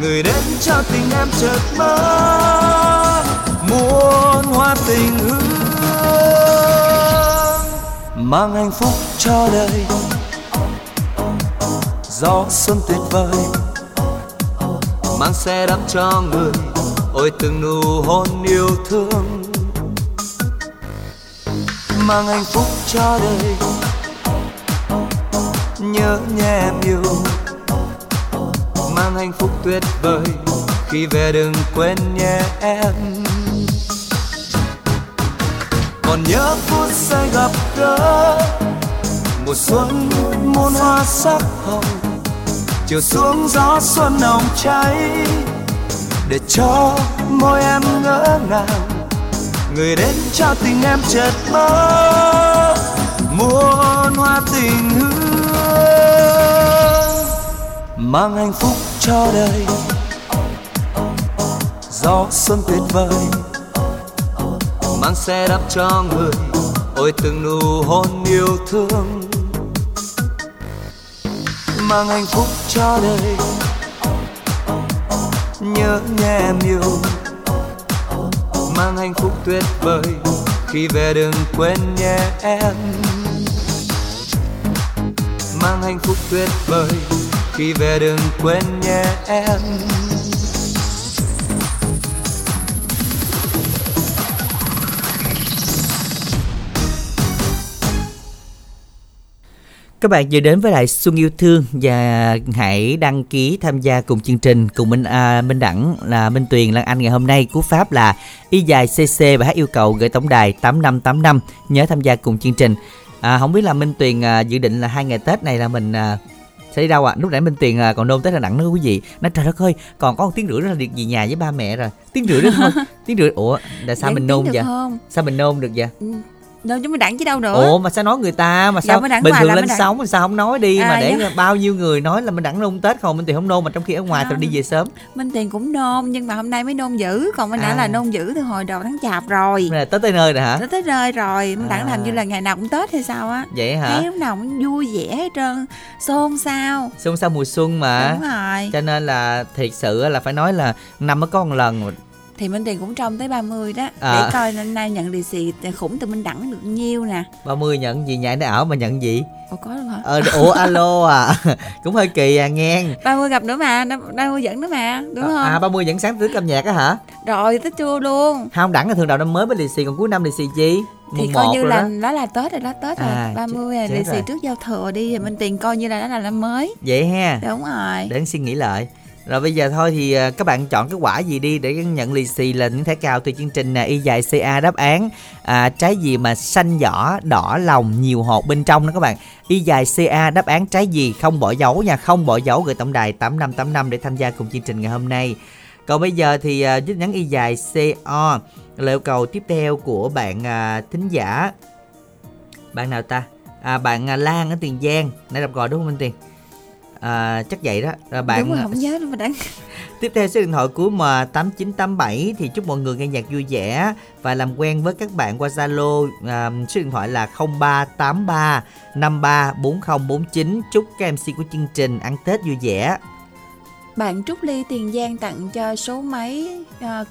người đến cho tình em chợt mơ muôn hoa tình hương, mang hạnh phúc cho đời. Gió xuân tuyệt vời mang xe đắm cho người, ôi từng nụ hôn yêu thương, mang hạnh phúc cho đời. Nhớ nhé em yêu, mang hạnh phúc tuyệt vời, khi về đừng quên nhé em. Còn nhớ phút giây gặp gỡ, mùa xuân muôn hoa sắc hồng, chiều xuống gió xuân nồng cháy, để cho môi em ngỡ ngàng, người đến cho tình em chợt mơ muôn hoa tình hương, mang hạnh phúc cho đời. Gió xuân tuyệt vời mang xe đắp cho người, ôi từng nụ hôn yêu thương, mang hạnh phúc cho đời. Nhớ nhé em yêu, mang hạnh phúc tuyệt vời, khi về đừng quên nhé em. Mang hạnh phúc tuyệt vời, khi về đừng quên nhé em. Các bạn vừa đến với lại Xuân Yêu Thương, và hãy đăng ký tham gia cùng chương trình cùng Minh Đẳng, là Minh Tuyền, Lan Anh ngày hôm nay. Cú pháp là Y dài CC và hát yêu cầu gửi tổng đài 8585. Nhớ tham gia cùng chương trình. Không biết là Minh Tuyền dự định là 2 ngày Tết này là mình sẽ đi đâu ạ? Lúc nãy Minh Tuyền còn nôn Tết Đà Nẵng đó quý vị. Nói trời đất ơi, còn có 1 tiếng rưỡi là việc về nhà với ba mẹ rồi. 1 tiếng rưỡi nữa thôi. 1 tiếng rưỡi. Ủa, tại sao mình nôn vậy? Không? Sao mình nôn được vậy? Đâu chúng mình đặng chứ đâu nữa. Ủa mà sao nói người ta mà sao bình thường lên sóng mà sao không nói đi mà để bao nhiêu người nói là mình đặng nôn Tết không. Minh Tiền không nôn mà trong khi ở ngoài thì đi về sớm. Minh Tiền cũng nôn nhưng mà hôm nay mới nôn dữ, còn mình đã là nôn dữ từ hồi đầu tháng Chạp rồi. Là tới nơi rồi hả? Tới nơi rồi. Mình đặng làm như là ngày nào cũng Tết hay sao á. Vậy hả? Thấy lúc nào cũng vui vẻ hết trơn, xôn xao. Xôn xao mùa xuân mà. Đúng rồi. Cho nên là thiệt sự là phải nói là năm mới có 1 lần thì Minh Tiền cũng trông tới 30 đó. Để coi năm nay nhận lì xì khủng tụi Minh đẳng được nhiêu nè. 30 nhận gì nhảy nó ảo mà nhận gì. Ủa có luôn hả? Ủa alo à. Cũng hơi kỳ à nghe. 30 gặp nữa mà, 30 dẫn nữa mà, đúng không? À 30 dẫn sáng tới âm nhạc á hả? Rồi tới trưa luôn. Không đẳng là thường đầu năm mới mới lì xì, còn cuối năm lì xì chi? Thì coi như là đó là Tết rồi đó, Tết rồi. 30 là lì xì trước giao thừa đi thì Minh Tiền coi như là đó là năm mới. Vậy ha. Đúng rồi. Để suy nghĩ lại. Rồi bây giờ thôi thì các bạn chọn cái quả gì đi để nhận lì xì là những thẻ cào từ chương trình Y dài CA đáp án trái gì mà xanh vỏ đỏ lòng nhiều hột bên trong đó các bạn. Y dài CA đáp án trái gì, không bỏ dấu nha, không bỏ dấu, gửi tổng đài 8585 để tham gia cùng chương trình ngày hôm nay. Còn bây giờ thì rút nhắn Y dài CO là yêu cầu tiếp theo của bạn thính giả. Bạn nào ta? Bạn Lan ở Tiền Giang, nãy đọc rồi đúng không Minh Tiền? Chắc vậy đó rồi, bạn đúng rồi, không nhớ đâu mà đáng. Tiếp theo số điện thoại của M8987 thì chúc mọi người nghe nhạc vui vẻ và làm quen với các bạn qua Zalo, số điện thoại là 0383534049. Chúc các MC của chương trình ăn Tết vui vẻ. Bạn Trúc Ly Tiền Giang tặng cho số máy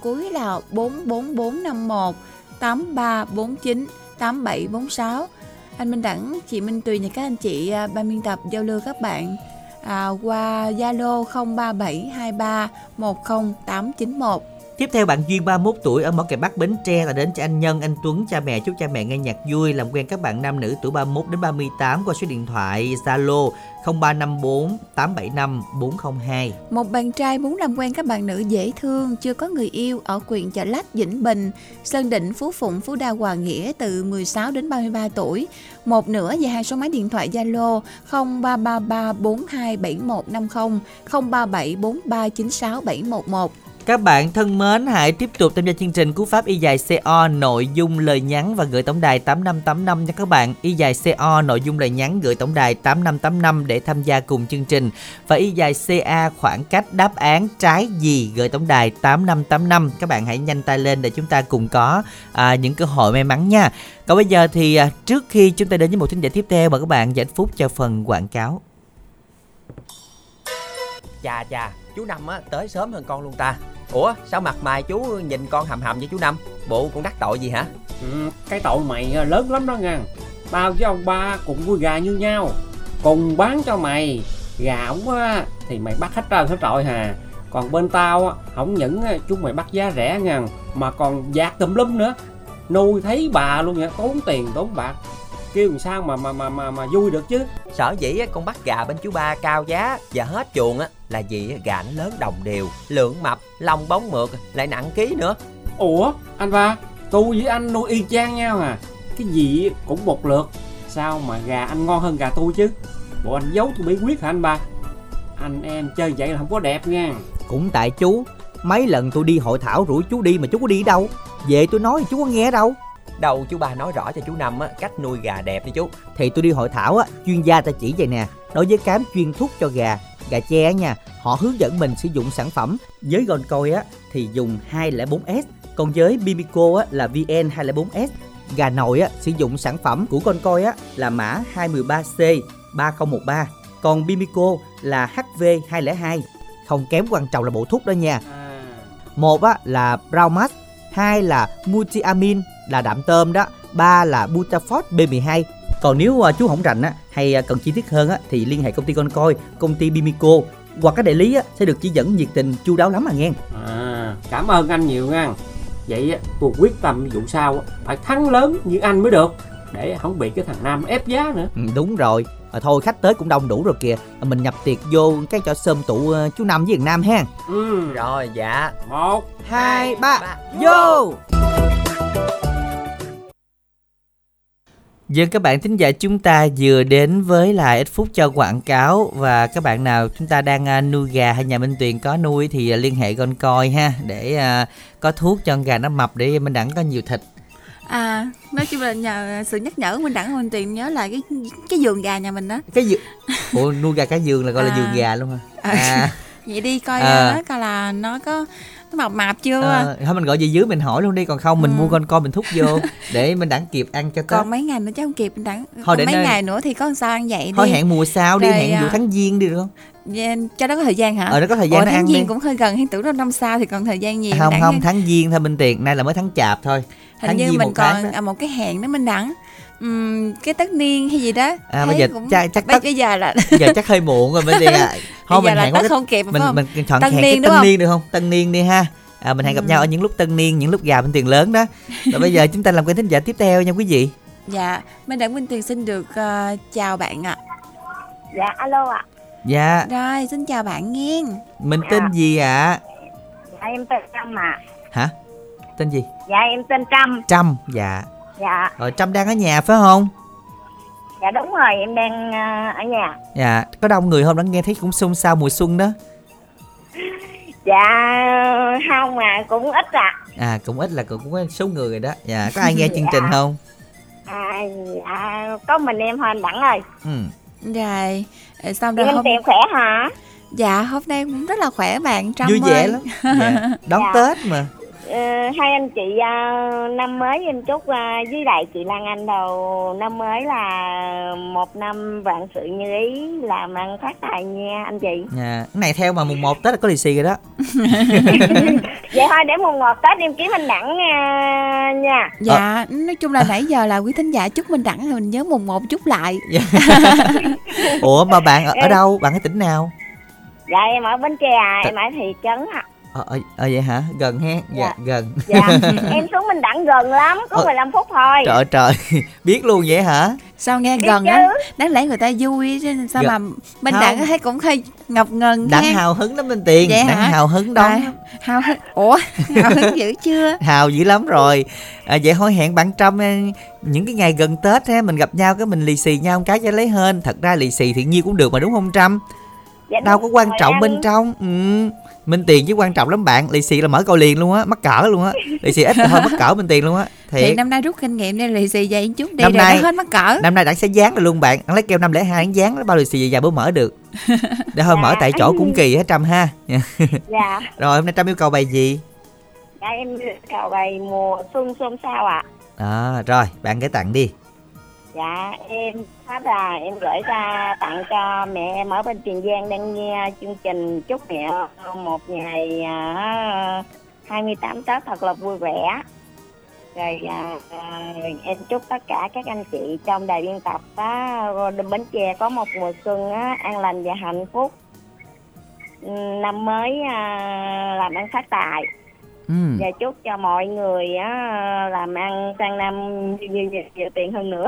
cuối là 44451 8349 8746. Anh Minh Đẳng, chị Minh Tuyền và các anh chị ban biên tập giao lưu các bạn qua Zalo 0372310891. Tiếp theo bạn Duyên 31 tuổi ở Mỏ Cày Bắc Bến Tre là đến cho anh Nhân, anh Tuấn, cha mẹ. Chúc cha mẹ nghe nhạc vui, làm quen các bạn nam nữ tuổi 31 đến 38 qua số điện thoại Zalo 0354875402. Một bạn trai muốn làm quen các bạn nữ dễ thương chưa có người yêu ở huyện Chợ Lách, Vĩnh Bình, Sơn Định, Phú Phụng, Phú Đa, Hòa Nghĩa từ 16 đến 33 tuổi. Một nửa về hai số máy điện thoại Zalo 0333427150, 0374396711. Các bạn thân mến, hãy tiếp tục tham gia chương trình cú pháp Y dài CO nội dung lời nhắn và gửi tổng đài 8585 nha các bạn. Y dài CO nội dung lời nhắn gửi tổng đài 8585 để tham gia cùng chương trình. Và Y dài CA khoảng cách đáp án trái gì gửi tổng đài 8585. Các bạn hãy nhanh tay lên để chúng ta cùng có những cơ hội may mắn nha. Còn bây giờ thì trước khi chúng ta đến với một thính giả tiếp theo, mời các bạn dành phút cho phần quảng cáo. Chà, chú Năm á tới sớm hơn con luôn ta. Ủa sao mặt mày chú nhìn con hầm hầm với chú Năm? Bộ con đắc tội gì hả? Cái tội mày lớn lắm đó ngàn. Tao với ông ba cũng nuôi gà như nhau, cùng bán cho mày. Gà ổng á thì mày bắt hết trơn hết trọi hà. Còn bên tao á, không những chúng mày bắt giá rẻ ngàn mà còn giạt tùm lum nữa. Nuôi thấy bà luôn nha, tốn tiền tốn bạc. Kêu làm sao mà vui được chứ. Sở dĩ con bắt gà bên chú ba cao giá và hết chuồng á là vì gà nó lớn đồng đều, lượng mập, lông bóng mượt, lại nặng ký nữa. Ủa anh ba, tôi với anh nuôi y chang nhau à? Cái gì cũng một lượt. Sao mà gà anh ngon hơn gà tôi chứ? Bộ anh giấu tôi bí quyết hả anh ba? Anh em chơi vậy là không có đẹp nha. Cũng tại chú. Mấy lần tôi đi hội thảo rủ chú đi mà chú có đi đâu. Về tôi nói thì chú có nghe đâu. Đầu chú ba nói rõ cho chú Năm á, cách nuôi gà đẹp đi chú. Thì tôi đi hội thảo á, chuyên gia ta chỉ vậy nè. Đối với cám chuyên thuốc cho gà tre nha, họ hướng dẫn mình sử dụng sản phẩm. Với Gold Coin á thì dùng 204S, còn với Bimico á là VN204S. Gà nội á sử dụng sản phẩm của Gold Coin á là mã 23C3013, còn Bimico là HV202. Không kém quan trọng là bộ thuốc đó nha. Một á là Braumax, hai là Multiamin là đạm tôm đó, ba là Butafort B12. Còn nếu chú không rành á hay cần chi tiết hơn á thì liên hệ công ty Concoy, công ty Bimico hoặc các đại lý á sẽ được chỉ dẫn nhiệt tình chu đáo lắm à nghe. Cảm ơn anh nhiều nha. Vậy á tôi quyết tâm vụ sau á phải thắng lớn như anh mới được, để không bị cái thằng Nam ép giá nữa. Đúng rồi. Thôi khách tới cũng đông đủ rồi kìa, mình nhập tiệc vô cái chỗ sơm tụ chú Năm với thằng Nam ha. Rồi dạ. 1 2 3 vô. Giờ các bạn thính giả, chúng ta vừa đến với lại ít phút cho quảng cáo. Và các bạn nào chúng ta đang nuôi gà hay nhà Minh Tuyền có nuôi thì liên hệ con coi ha, để có thuốc cho con gà nó mập để Minh Đẳng có nhiều thịt. Nói chung là nhờ sự nhắc nhở của Minh Đẳng, Minh Tuyền nhớ lại cái vườn gà nhà mình đó. Cái vườn nuôi gà cá vườn là gọi là vườn gà luôn hả? vậy đi coi nó coi là nó có mập mạp chưa. Thôi mình gọi về dưới mình hỏi luôn đi, còn không mình mua con coi mình thúc vô để mình đặng kịp ăn cho Tết. Còn mấy ngày nữa chứ không kịp, mình đặng thôi để mấy ngày nữa thì có sao ăn vậy đi. Thôi hẹn mùa sau đi, hẹn vụ tháng giêng đi được không? Cho đó có thời gian hả? Nó có thời gian. Ủa, nó tháng giêng cũng hơi gần, hay tưởng đâu năm sau thì còn thời gian nhiều. Không không, tháng giêng thôi Minh Tiền, nay là mới tháng Chạp thôi. Hình như mình còn một cái hẹn nữa mình đặng cái tất niên hay gì đó. Bây giờ chắc bây giờ là giờ chắc hơi muộn rồi Minh Tiền ạ. Thôi mình hẹn không kịp mình chọn hẹn cái tân niên được không? Tân niên đi ha. Mình hẹn gặp nhau ở những lúc tân niên, những lúc gà Minh Tiền lớn đó. Rồi bây giờ chúng ta làm quen thính giả tiếp theo nha quý vị. Dạ, mình đặng Minh Tiền xin được chào bạn ạ. Dạ, alo ạ. Dạ. Rồi, xin chào bạn nghe. Mình tên gì ạ? Dạ, em tên Trâm ạ. Hả? Tên gì? Dạ, em tên Trâm. Trâm, dạ. Dạ. Rồi Trâm đang ở nhà phải không? Dạ đúng rồi, em đang ở nhà. Dạ, có đông người không? Đã nghe thấy cũng xôn xao mùa xuân đó. Dạ, không mà cũng ít ạ. À, cũng ít là cũng có số người rồi đó. Dạ, có ai nghe chương trình không? Dạ, có mình em thôi anh Đặng ơi. Ừ. Rồi, xong rồi hôm... em khỏe hả? Dạ, hôm nay cũng rất là khỏe bạn Trâm ơi. Vui vẻ lắm. Dạ, đón Tết mà. Hai anh chị năm mới em chúc với lại chị Lan Anh đầu năm mới là một năm vạn sự như ý, làm ăn phát tài nha anh chị. Dạ, cái này theo mà mùng 1 Tết là có lì xì rồi đó. Vậy thôi để mùng 1 Tết em kiếm anh Đặng nha. Dạ, nói chung là nãy giờ là quý thính giả chúc mình Đặng thì mình nhớ mùng 1 chúc lại. Ủa mà bạn ở đâu? Bạn ở tỉnh nào? Dạ em ở Bến Tre à, em ở thị trấn ạ. Vậy hả? Gần ha? Dạ, gần. Dạ, em xuống Minh Đặng gần lắm, có 15 phút thôi. Trời trời, biết luôn vậy hả? Sao nghe biết gần á, đáng lẽ người ta vui chứ sao mà Minh Đặng thấy cũng hơi ngập ngừng. Đặng hào hứng lắm Minh Tiền, Đặng hào hứng đó. Hào hứng, ủa, hào hứng dữ chưa? Hào dữ lắm rồi. Vậy thôi hẹn bạn Trâm những cái ngày gần Tết ha, mình gặp nhau cái mình lì xì nhau một cái cho lấy hên. Thật ra lì xì thì nhiêu cũng được mà đúng không Trâm? Dạ, đâu có quan trọng bên trong. Minh Tiền chứ quan trọng lắm bạn. Lì xì là mở câu liền luôn á, mắc cỡ luôn á. Lì xì ít hơn mắc cỡ Minh Tiền luôn á. Thì năm nay rút kinh nghiệm đây, lì xì dày chút đi năm rồi nay, hết mắc cỡ. Năm nay Đặng sẽ dán rồi luôn bạn. Đặng lấy keo 502 dán bao lì xì dài dài bữa mở được. Để thôi mở tại chỗ cũng kỳ hết Trâm ha. Dạ. Rồi hôm nay Trâm yêu cầu bài gì? Dạ em yêu cầu bài Mùa Xuân Xôn Xao ạ. Rồi bạn gửi tặng đi. Dạ em em gửi ra tặng cho mẹ em ở bên Tiền Giang đang nghe chương trình, chúc mẹ một ngày 28 Tết thật là vui vẻ. Rồi em chúc tất cả các anh chị trong đài biên tập Bến Tre có một mùa xuân an lành và hạnh phúc, năm mới làm ăn phát tài. Và chúc cho mọi người làm ăn sang năm nhiều tiền hơn nữa.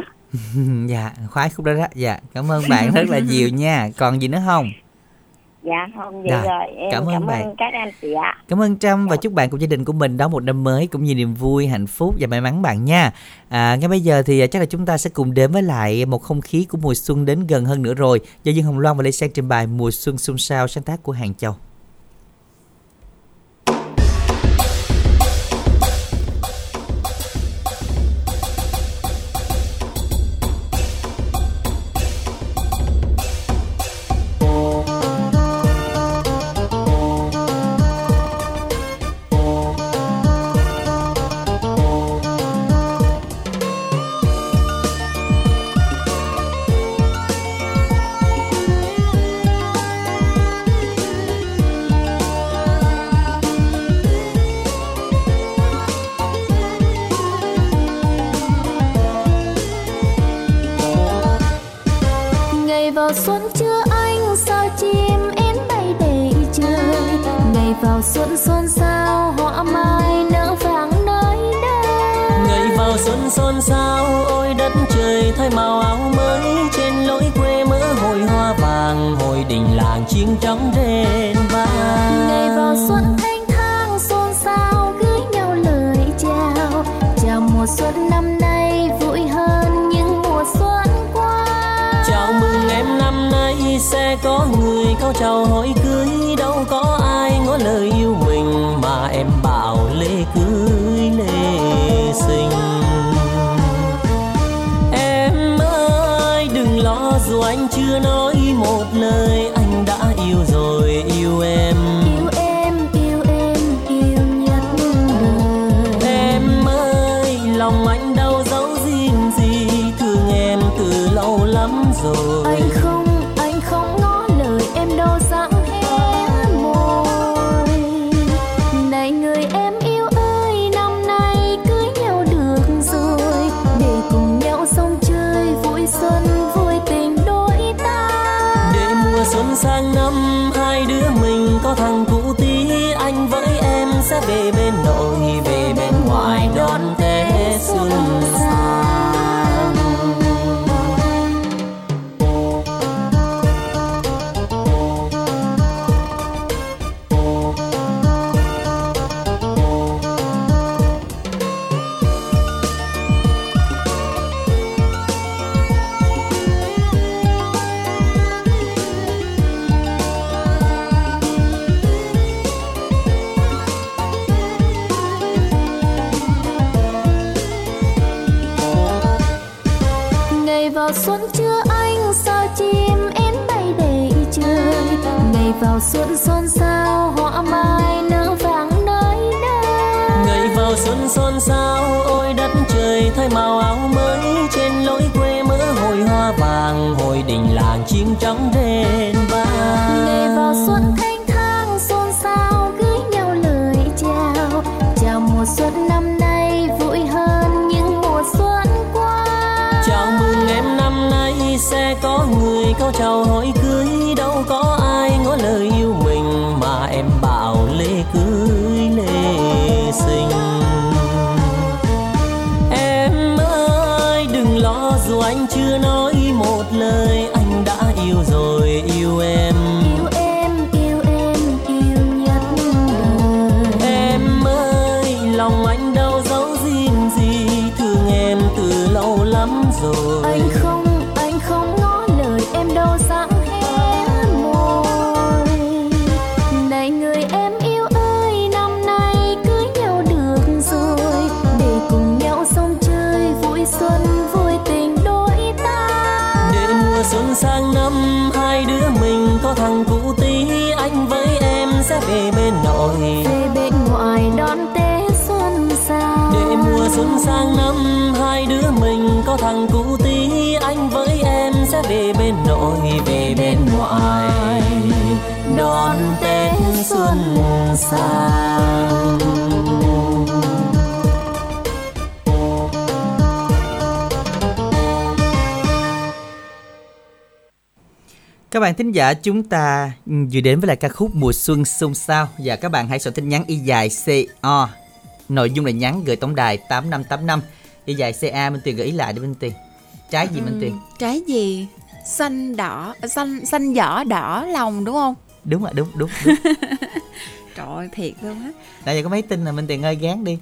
Dạ, khoái khúc đó đó. Dạ, cảm ơn bạn rất là nhiều nha. Còn gì nữa không? Dạ, không vậy rồi. Em cảm ơn các anh chị ạ. Cảm ơn Trâm và chúc bạn cùng gia đình của mình đón một năm mới cũng như niềm vui, hạnh phúc và may mắn bạn nha. Ngay bây giờ thì chắc là chúng ta sẽ cùng đến với lại một không khí của mùa xuân đến gần hơn nữa rồi. Do Dương Hồng Loan và Lê Sang trình bày Mùa Xuân Xôn Xao, sáng tác của Hàn Châu. dù anh chưa nói một lời, anh đã yêu rồi, yêu em. Yêu em, yêu em, yêu nhất đời. Em ơi, lòng anh đâu giấu riêng gì, thương em từ lâu lắm rồi. Anh không nói lời em đâu dám hé môi. Này người em yêu ơi, năm nay cưới nhau được rồi, để cùng nhau sông chơi vui xuân vui tình đôi ta. Để mùa xuân sang năm hai đứa mình có thằng cũ tí, anh với em sẽ về bên nội, về bên ngoài đón Tết xuân sang. Xuân chưa anh sao chim én bay đầy trời, ngày vào xuân xôn xao hoa mai nở vàng nơi đây. Ngày vào xuân xôn xao ôi đất trời thay màu áo mới, trên lối quê mỡ hồi hoa vàng, hồi đình làng chim trắng đêm vang. Ngày vào xuân thanh thang xôn xao gửi nhau lời chào, chào mùa xuân năm nay vui hơn những mùa xuân qua. Chào mừng em năm nay sẽ có người câu chào hỏi cưới, đâu có ai ngỏ lời yêu mình mà em bảo lễ cưới lễ sinh. Em ơi đừng lo, dù anh chưa nói một lời, anh đã yêu rồi, yêu em. Yêu em, yêu em, yêu nhất đời. Em ơi lòng anh đâu giấu riêng gì, thương em từ lâu lắm rồi. Anh không nói lời em đâu dám hé môi. Này người em yêu ơi, năm nay cưới nhau được rồi, để cùng nhau sông chơi vui xuân vui tình đôi ta. Để mùa xuân sang năm hai đứa mình có thằng cũ tí, anh với em sẽ về bên nội, về bên ngoài đón Tết xuân sang. Để mùa xuân sang năm hai đứa mình có thằng cũ tí, anh với em sẽ về bên nội, về bên ngoại đón Tết xuân sang. Các bạn thính giả, chúng ta vừa đến với lại ca khúc Mùa Xuân Xôn Xao, và các bạn hãy soạn tin nhắn y dài CO, nội dung là nhắn gửi tổng đài 8585, y dài CA. Minh Tuyền gửi lại để Minh Tuyền. Trái gì Minh Tuyền? Trái gì? Xanh đỏ, xanh vỏ đỏ lòng đúng không? Đúng. Trời ơi, thiệt luôn á. Tại vì có mấy tin là Minh Tuyền ơi gán đi.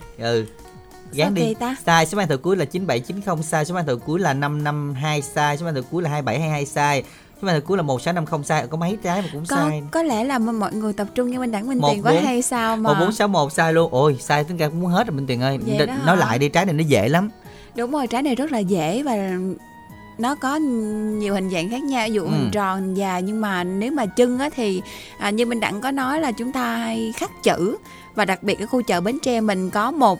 Gán sao đi ta? Sai số mang từ cuối là 9790, sai số mang từ cuối là 552, sai số mang từ cuối là 2722, sai số mang từ cuối là 1650, sai. Có mấy trái mà cũng sai. Có lẽ là mọi người tập trung như Minh Đảng Minh Tuyền quá hay sao mà 1461 sai luôn. Ôi sai tính ra cũng muốn hết rồi Minh Tuyền ơi. Nói lại đi, trái này nó dễ lắm. Đúng rồi, trái này rất là dễ và nó có nhiều hình dạng khác nhau, ví dụ hình tròn, hình dài, nhưng mà nếu mà chưng á thì như Minh Đặng có nói là chúng ta hay khắc chữ, và đặc biệt ở khu chợ Bến Tre mình có một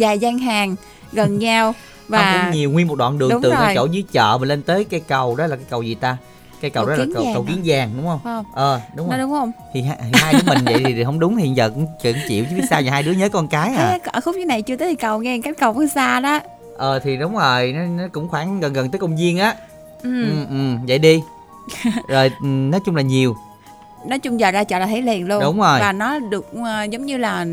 vài gian hàng gần nhau và cũng nhiều, nguyên một đoạn đường từ cái chỗ dưới chợ mà lên tới cây cầu đó là cái cầu gì ta? Cây cầu đó là cầu Kiến Giang đúng không? Đúng rồi. Đúng không? Thì hai đứa mình vậy thì không đúng, hiện giờ cũng chịu chứ biết sao giờ, hai đứa nhớ con cái à. Ở khúc dưới này chưa tới thì cầu nghe, cách cầu cũng xa đó. Thì đúng rồi, nó cũng khoảng gần tới công viên á. Vậy đi. Rồi nói chung là nhiều. Nói chung giờ ra chợ là thấy liền luôn. Đúng rồi. Và nó được giống như là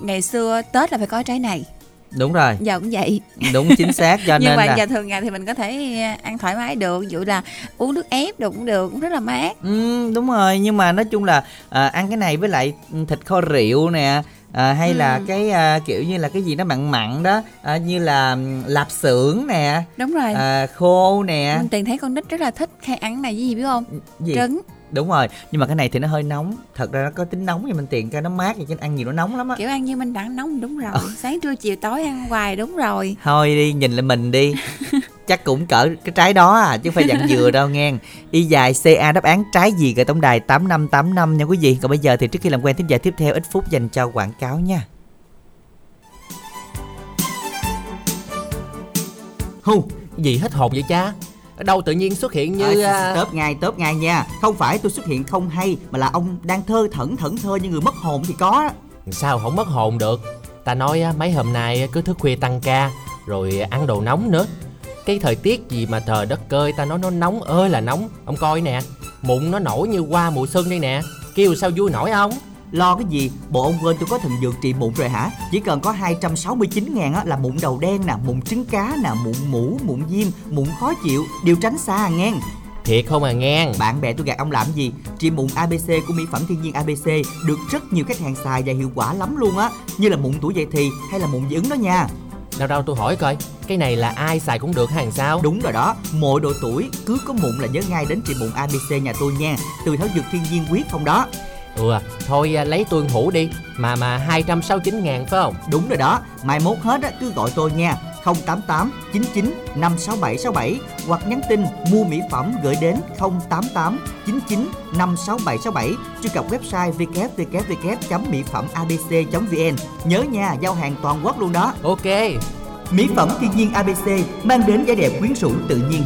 ngày xưa Tết là phải có trái này. Đúng rồi. Giờ cũng vậy. Đúng chính xác, cho nên là giờ thường ngày thì mình có thể ăn thoải mái được, ví dụ là uống nước ép được cũng rất là mát. Đúng rồi, nhưng mà nói chung là ăn cái này với lại thịt kho rượu nè. Hay là cái kiểu như là cái gì nó mặn đó, như là lạp xưởng nè. Đúng rồi. Khô nè. Mình từng thấy con nít rất là thích hay ăn này với gì biết không? Gì? Trứng. Đúng rồi, nhưng mà cái này thì nó hơi nóng, thật ra nó có tính nóng, nhưng mình tiện cái nó mát vậy chứ ăn nhiều nó nóng lắm á. Kiểu ăn như mình đã nóng đúng rồi, sáng trưa chiều tối ăn hoài đúng rồi. Thôi đi, nhìn lại mình đi. chắc cũng cỡ cái trái đó à, chứ không phải dạng dừa đâu nghe. Y dài CA đáp án trái gì gửi tổng đài 8585 nha quý vị. Còn bây giờ thì trước khi làm quen thính giả tiếp theo, ít phút dành cho quảng cáo nha. Hù, gì hết hồn vậy cha? Ở đâu tự nhiên xuất hiện như... Tớp ngay nha. Không phải tôi xuất hiện không hay, mà là ông đang thẫn thơ như người mất hồn thì có. Sao không mất hồn được? Ta nói mấy hôm nay cứ thức khuya tăng ca, rồi ăn đồ nóng nữa. Cái thời tiết gì mà trời đất ơi, ta nói nó nóng ơi là nóng. Ông coi nè, mụn nó nổi như qua mùa xuân đây nè. Kêu sao vui nổi không? Lo cái gì, bộ ông quên tôi có thần dược trị mụn rồi hả? Chỉ cần có 269.000 á là mụn đầu đen nè, mụn trứng cá nè, mụn mũ, mụn viêm, mụn khó chịu, đều tránh xa à ngang. Thiệt không à ngang? Bạn bè tôi gạt ông làm gì? Trị mụn ABC của Mỹ phẩm Thiên nhiên ABC được rất nhiều khách hàng xài và hiệu quả lắm luôn á. Như là mụn tuổi dậy thì hay là mụn dị ứng đó nha. Đâu tôi hỏi coi, cái này là ai xài cũng được hay sao? Đúng rồi đó, mọi độ tuổi cứ có mụn là nhớ ngay đến trị mụn ABC nhà tôi nha. Từ thảo dược thiên nhiên quyết không đó. Thôi lấy tương hũ đi. Mà 269.000 phải không? Đúng rồi đó, mai mốt hết á cứ gọi tôi nha, 088 99 567 67, hoặc nhắn tin mua mỹ phẩm gửi đến 088 99 567 67. Truy cập website www.mỹphẩmabc.vn. Nhớ nha, giao hàng toàn quốc luôn đó. Ok. Mỹ phẩm thiên nhiên ABC mang đến vẻ đẹp quyến rũ tự nhiên.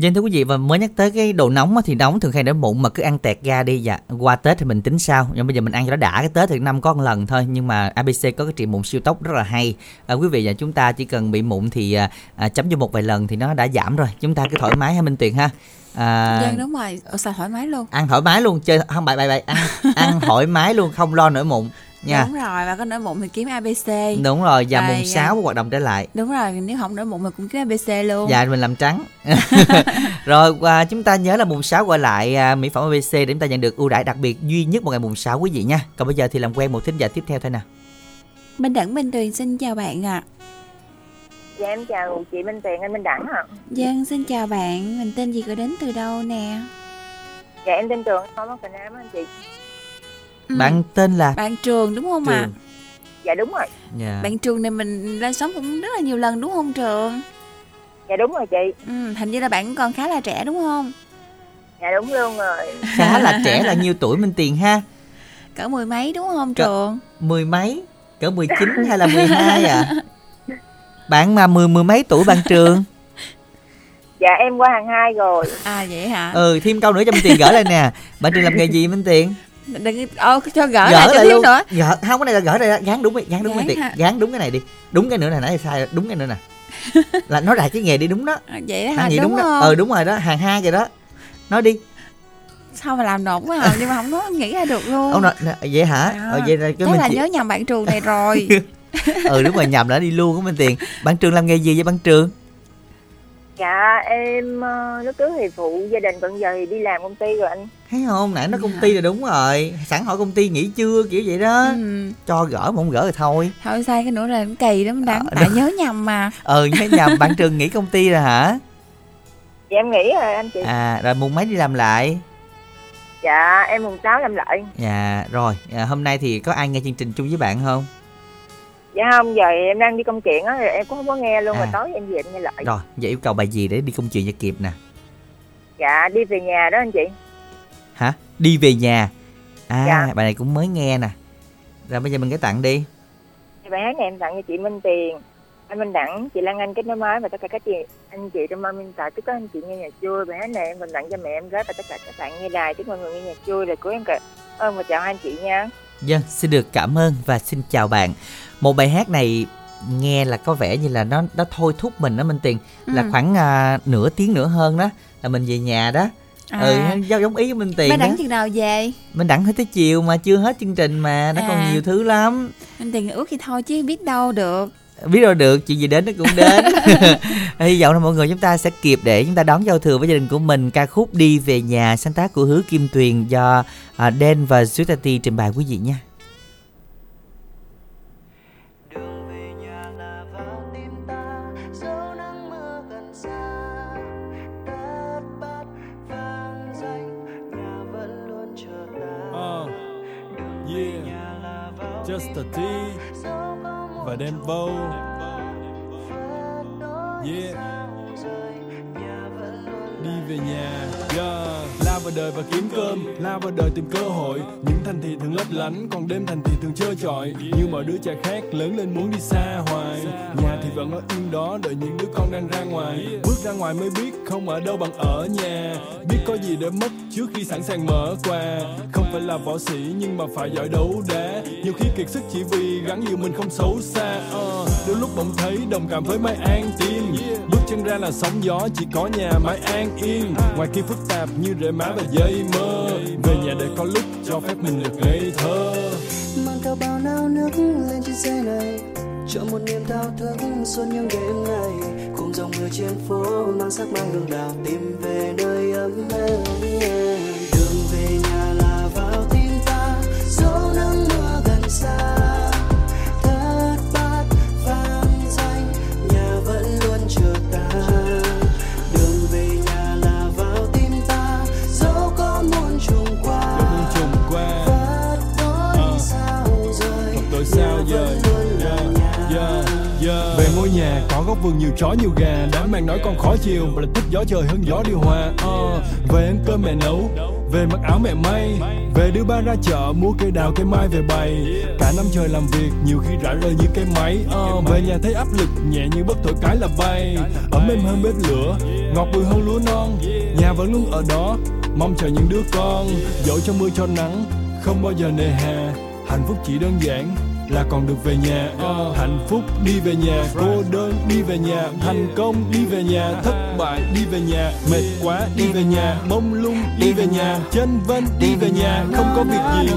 Vâng thưa quý vị, và mới nhắc tới cái đồ nóng thì nóng thường hay để mụn mà cứ ăn tẹt ga đi. Dạ, qua Tết thì mình tính sao, nhưng bây giờ mình ăn cho nó đã. Cái Tết thì năm có một lần thôi, nhưng mà ABC có cái trị mụn siêu tốc rất là hay. Quý vị, và chúng ta chỉ cần bị mụn thì chấm vô một vài lần thì nó đã giảm rồi. Chúng ta cứ thoải mái ha Minh Tuyền ha. Vâng đúng rồi, xài thoải mái luôn, ăn thoải mái luôn, chơi không bậy ăn thoải mái luôn, không lo nổi mụn. Nha. Đúng rồi, và có nổi mụn thì kiếm ABC. Đúng rồi, và mùng 6 hoạt động trở lại. Đúng rồi, nếu không nổi mụn mình cũng kiếm ABC luôn. Dạ, mình làm trắng. Rồi, và chúng ta nhớ là mùng 6 gọi lại mỹ phẩm ABC để chúng ta nhận được ưu đãi đặc biệt duy nhất vào ngày mùng 6 quý vị nha. Còn bây giờ thì làm quen một thính giả tiếp theo thôi nè. Minh Đẳng, Minh Tuyền xin chào bạn ạ. Dạ em chào chị Minh Tuyền, anh Minh Đẳng ạ. Vâng, xin chào bạn, mình tên gì, gửi đến từ đâu nè? Dạ em tên Trường, ở Mỏ Cày Nam anh chị. Bạn tên là bạn Trường đúng không ạ? Dạ đúng rồi. Yeah. Bạn Trường này mình lên sóng cũng rất là nhiều lần đúng không Trường? Dạ đúng rồi chị. Hình như là bạn còn khá là trẻ đúng không? Dạ đúng luôn rồi. Khá là trẻ là nhiêu tuổi Minh Tiền ha? Cỡ mười mấy đúng không Trường? Mười mấy? Cỡ 19 hay là 12 à? Bạn mà mười mấy tuổi bạn Trường? Dạ em qua hàng 2 rồi. À vậy hả? Thêm câu nữa cho Minh Tiền gỡ lên nè. Bạn Trường làm nghề gì Minh Tiền? Đừng cho gỡ lại cho thêm nữa. Gỡ không, cái này là gỡ đây, gán đúng Minh Tiền. Gán đúng cái này đi. Đúng cái nữa này nãy sai, đúng cái nữa nè. Là nói đại cái nghề đi đúng đó. Vậy đó hả? Đúng đó. Đúng rồi đó, hàng 2 rồi đó. Nói đi. Sao mà làm nổn quá hả? Nhưng mà không có nghĩ ra được luôn. Ông nói vậy hả? Vậy là cái mình là nhớ nhầm bạn Trường này rồi. Đúng rồi, nhầm đã đi luôn của Minh Tiền. Bạn Trường làm nghề gì vậy bạn Trường? Dạ em lúc trước thì phụ gia đình, còn giờ thì đi làm công ty rồi anh. Thấy không, nãy nó công ty rồi đúng rồi. Sẵn hỏi công ty nghỉ chưa kiểu vậy đó. Cho gỡ mà không gỡ thì thôi. Thôi sai cái nữa là cũng kỳ lắm đáng. Tại nhớ nhầm mà. Nhớ nhầm. Bạn Trường nghỉ công ty rồi hả? Dạ em nghỉ rồi anh chị. Rồi mùng mấy đi làm lại? Dạ em mùng 6 làm lại. Dạ rồi, hôm nay thì có ai nghe chương trình chung với bạn không? Dạ không, giờ em đang đi công chuyện á, em cũng không có nghe luôn. Rồi tối em về em nghe lại. Rồi, vậy yêu cầu bài gì để đi công chuyện cho kịp nè? Dạ, đi về nhà đó anh chị. Hả? Đi về nhà? Dạ. Bài này cũng mới nghe nè. Rồi bây giờ mình cái tặng đi. Bài hát này em tặng cho chị Minh Tiền, anh Minh Đẳng, chị Lan Anh Kết Nối Máy và tất cả các chị anh chị trong ban biên tập. Tất cả anh chị nghe nhạc chui. Bài hát này em mình tặng cho mẹ em gái và tất cả các bạn nghe đài. Chúc mọi người nghe nhạc chui. Rồi cuối em cảm ơn và chào hai anh chị nha. Vâng, xin được cảm ơn và xin chào bạn. Một bài hát này nghe là có vẻ như là nó thôi thúc mình đó Minh Tiền. Là khoảng nửa tiếng nữa hơn đó là mình về nhà đó. Giống ý của Minh Tiền. Mình đẳng chừng nào về? Mình đẳng hết tới chiều mà chưa hết chương trình mà. Nó còn nhiều thứ lắm. Minh Tiền ước thì thôi chứ biết đâu được. Biết đâu được, chuyện gì đến nó cũng đến. Hy vọng là mọi người chúng ta sẽ kịp để chúng ta đón giao thừa với gia đình của mình. Ca khúc Đi Về Nhà sáng tác của Hứa Kim Tuyền do Den và JustaTee trình bày quý vị nha. JustaTee và đem vô. Yeah. Đi về nhà, yeah. Lao vào đời và kiếm cơm, lao vào đời tìm cơ hội. Những thành thị thường lấp lánh, còn đêm thành thị thường trơ trọi. Như mọi đứa trẻ khác, lớn lên muốn đi xa hoài. Nhà thì vẫn ở yên đó, đợi những đứa con đang ra ngoài. Bước ra ngoài mới biết, không ở đâu bằng ở nhà. Biết có gì để mất trước khi sẵn sàng mở quà. Không phải là võ sĩ, nhưng mà phải giỏi đấu đá. Nhiều khi kiệt sức chỉ vì gắn nhiều mình không xấu xa. Đôi lúc bỗng thấy đồng cảm với mái an tim. Bước chân ra là sóng gió, chỉ có nhà mái an yên. Ngoài kia phức tạp như rễ má và dây mơ. Về nhà để có lúc cho phép mình được ngây thơ. Mang theo bao nao nước lên trên xe này, cho một niềm thao thức suốt những đêm này. Cùng dòng người trên phố mang sắc mang đường đào, tìm về nơi ấm êm. Đường về nhà là vào tim ta, dẫu nắng mưa gần xa. Thất bát vang danh, nhà vẫn luôn chờ ta. Đường về nhà là vào tim ta, dẫu có muôn trùng qua. Vất tối sao rời, nhà vẫn luôn là nhà. Về ngôi nhà có góc vườn nhiều chó nhiều gà, đám bạn nói con khó chiều và là thích gió trời hơn gió điều hòa. Về ăn cơm mẹ nấu, về mặc áo mẹ may, về đưa ba ra chợ mua cây đào cây mai về bày. Cả năm trời làm việc nhiều khi rã rời như cây máy. Về nhà thấy áp lực nhẹ như bất thổi cái là bay. Ấm êm hơn bếp lửa, ngọt bùi hơn lúa non. Nhà vẫn luôn ở đó mong chờ những đứa con, dẫu cho mưa cho nắng không bao giờ nề hà. Hạnh phúc chỉ đơn giản là còn được về nhà. Hạnh phúc đi về nhà, cô đơn đi về nhà, thành công đi về nhà, thất bại đi về nhà, mệt quá đi về nhà, mông lung đi về nhà, chênh vênh đi về nhà, không có việc gì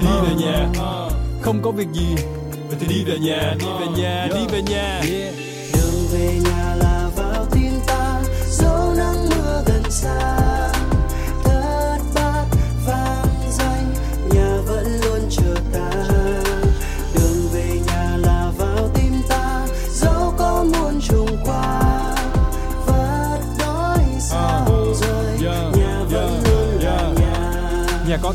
thì đi về nhà, không có việc gì thì đi về nhà, đi về nhà, đi về nhà. Đường về nhà là vào tim ta, dẫu nắng mưa gần xa. Thất bát vang danh, nhà vẫn luôn chờ ta. Nhà có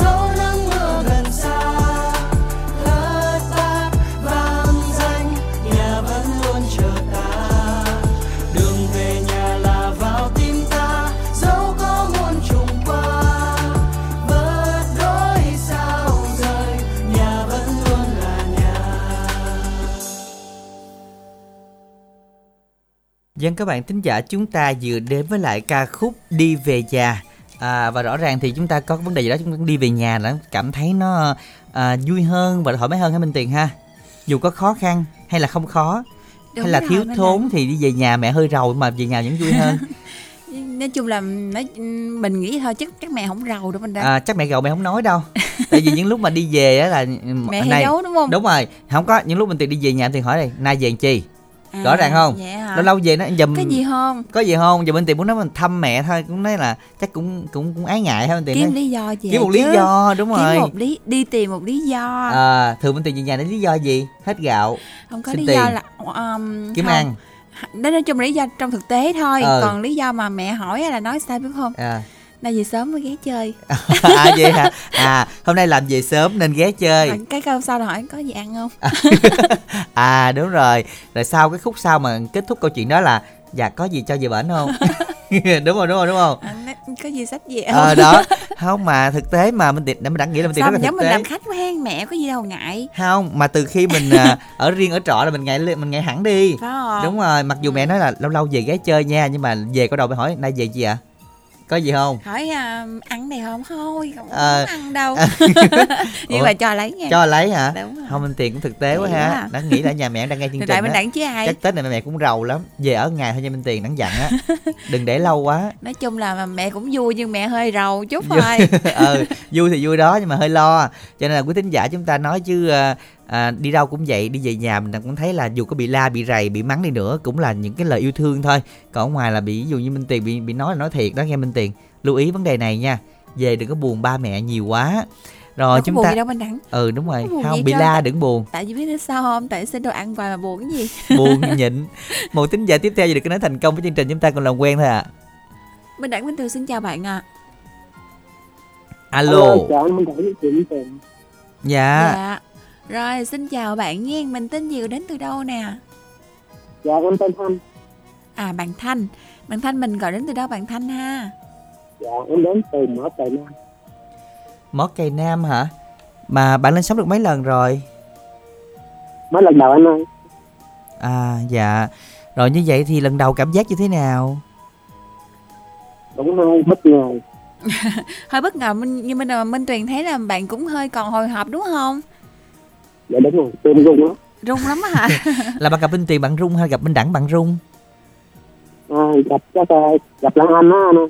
dẫu nắng mưa gần xa. Thất bát vang danh, nhà vẫn luôn chờ ta. Đường về nhà là vào tim ta, dẫu có muôn trùng qua. Vâng, các bạn thính giả, chúng ta vừa đến với lại ca khúc Đi Về Nhà. Và rõ ràng thì chúng ta có vấn đề gì đó, chúng ta đi về nhà là cảm thấy nó vui hơn và thoải mái hơn hả Minh Tuyền ha? Dù có khó khăn hay là không khó, đúng hay là thiếu thốn này, thì đi về nhà mẹ hơi rầu mà về nhà vẫn vui hơn. Nói chung là mình nghĩ thôi chứ chắc mẹ không rầu đâu mình đâu. Chắc mẹ rầu mẹ không nói đâu. Tại vì những lúc mà đi về á là mẹ hay giấu đúng không? Đúng rồi, không có. Những lúc mình Tuyền đi về nhà thì hỏi này, nay về làm chi? Rõ ràng không? Lâu lâu về nó dùm cái gì không? Có gì không? Giờ bên Tiền muốn nói mình thăm mẹ thôi, cũng nói là chắc cũng ái ngại thôi Tiền. Kiếm nói, lý do gì? Kiếm một chứ. Lý do đúng rồi. Kiếm một lý, đi tìm một lý do. Thường bên Tiền về nhà để lý do gì? Hết gạo. Không có lý tiền. Do là kiếm không. Ăn. Đó nói chung là lý do trong thực tế thôi, còn lý do mà mẹ hỏi là nói sao biết không? Là về sớm mới ghé chơi. Vậy hả? Hôm nay làm về sớm nên ghé chơi. Cái câu sau là hỏi có gì ăn không? Đúng rồi. Rồi sau cái khúc sau mà kết thúc câu chuyện đó là dạ có gì cho về bển không? Đúng rồi. Có gì sách về không? Đó. Không mà thực tế mà mình để mình đã nghĩ là mình tìm rất là thực tế. Giống mình làm khách quá hen, mẹ có gì đâu ngại. Không, mà từ khi mình ở riêng ở trọ là mình ngại hẳn đi. Phải không? Đúng rồi, mặc dù mẹ nói là lâu lâu về ghé chơi nha, nhưng mà về có đầu mẹ hỏi nay về gì ạ? Có gì không? Hỏi ăn này không? Thôi, không ăn đâu. Nhưng mà cho lấy nha. Cho lấy hả? Đúng rồi. Không, mình Tiền cũng thực tế quá ha. Đáng nghĩ là nhà mẹ đang nghe chương trình mình chứ ai. Chắc Tết này mẹ cũng rầu lắm. Về ở ngày thôi nha Minh Tiền, đáng giận á. Đừng để lâu quá. Nói chung là mẹ cũng vui nhưng mẹ hơi rầu chút thôi. Vui thì vui đó nhưng mà hơi lo. Cho nên là quý thính giả chúng ta nói chứ đi đâu cũng vậy, đi về nhà mình cũng thấy là dù có bị la, bị rầy, bị mắng đi nữa cũng là những cái lời yêu thương thôi. Còn ở ngoài là bị, ví dụ như Minh Tiền bị nói là nói thiệt đó nghe Minh Tiền. Lưu ý vấn đề này nha. Về đừng có buồn ba mẹ nhiều quá. Rồi chúng ta đâu Đăng. Ừ đúng rồi, không bị la đừng buồn. Tại vì biết nó sao không? Tại xin đồ ăn hoài mà buồn cái gì. Buồn nhịn. Một tính giả tiếp theo vừa được nói thành công với chương trình, chúng ta còn làm quen thôi ạ. À. Minh Đẳng Minh Tường xin chào bạn ạ. À. Alo. Dạ. Dạ. Rồi xin chào bạn nha, mình tên Diệu đến từ đâu nè? Dạ con tên Thanh. À bạn Thanh. Bạn Thanh mình gọi đến từ đâu bạn Thanh ha? Dạ em đến từ Mỏ Cày Nam. Mỏ Cày Nam hả? Mà bạn lên sóng được mấy lần rồi? Mấy lần đầu anh ơi. À dạ. Rồi như vậy thì lần đầu cảm giác như thế nào? Cũng hơi bất ngờ. Hơi bất ngờ, nhưng mà Minh Tuyền thấy là bạn cũng hơi còn hồi hộp đúng không? Dạ đúng rồi, tôi rung lắm. Rung lắm á hả? Là bạn gặp Minh Tuyền bạn rung hay gặp Minh Đẳng bạn rung? À, gặp Lan Anh đó anh ơi.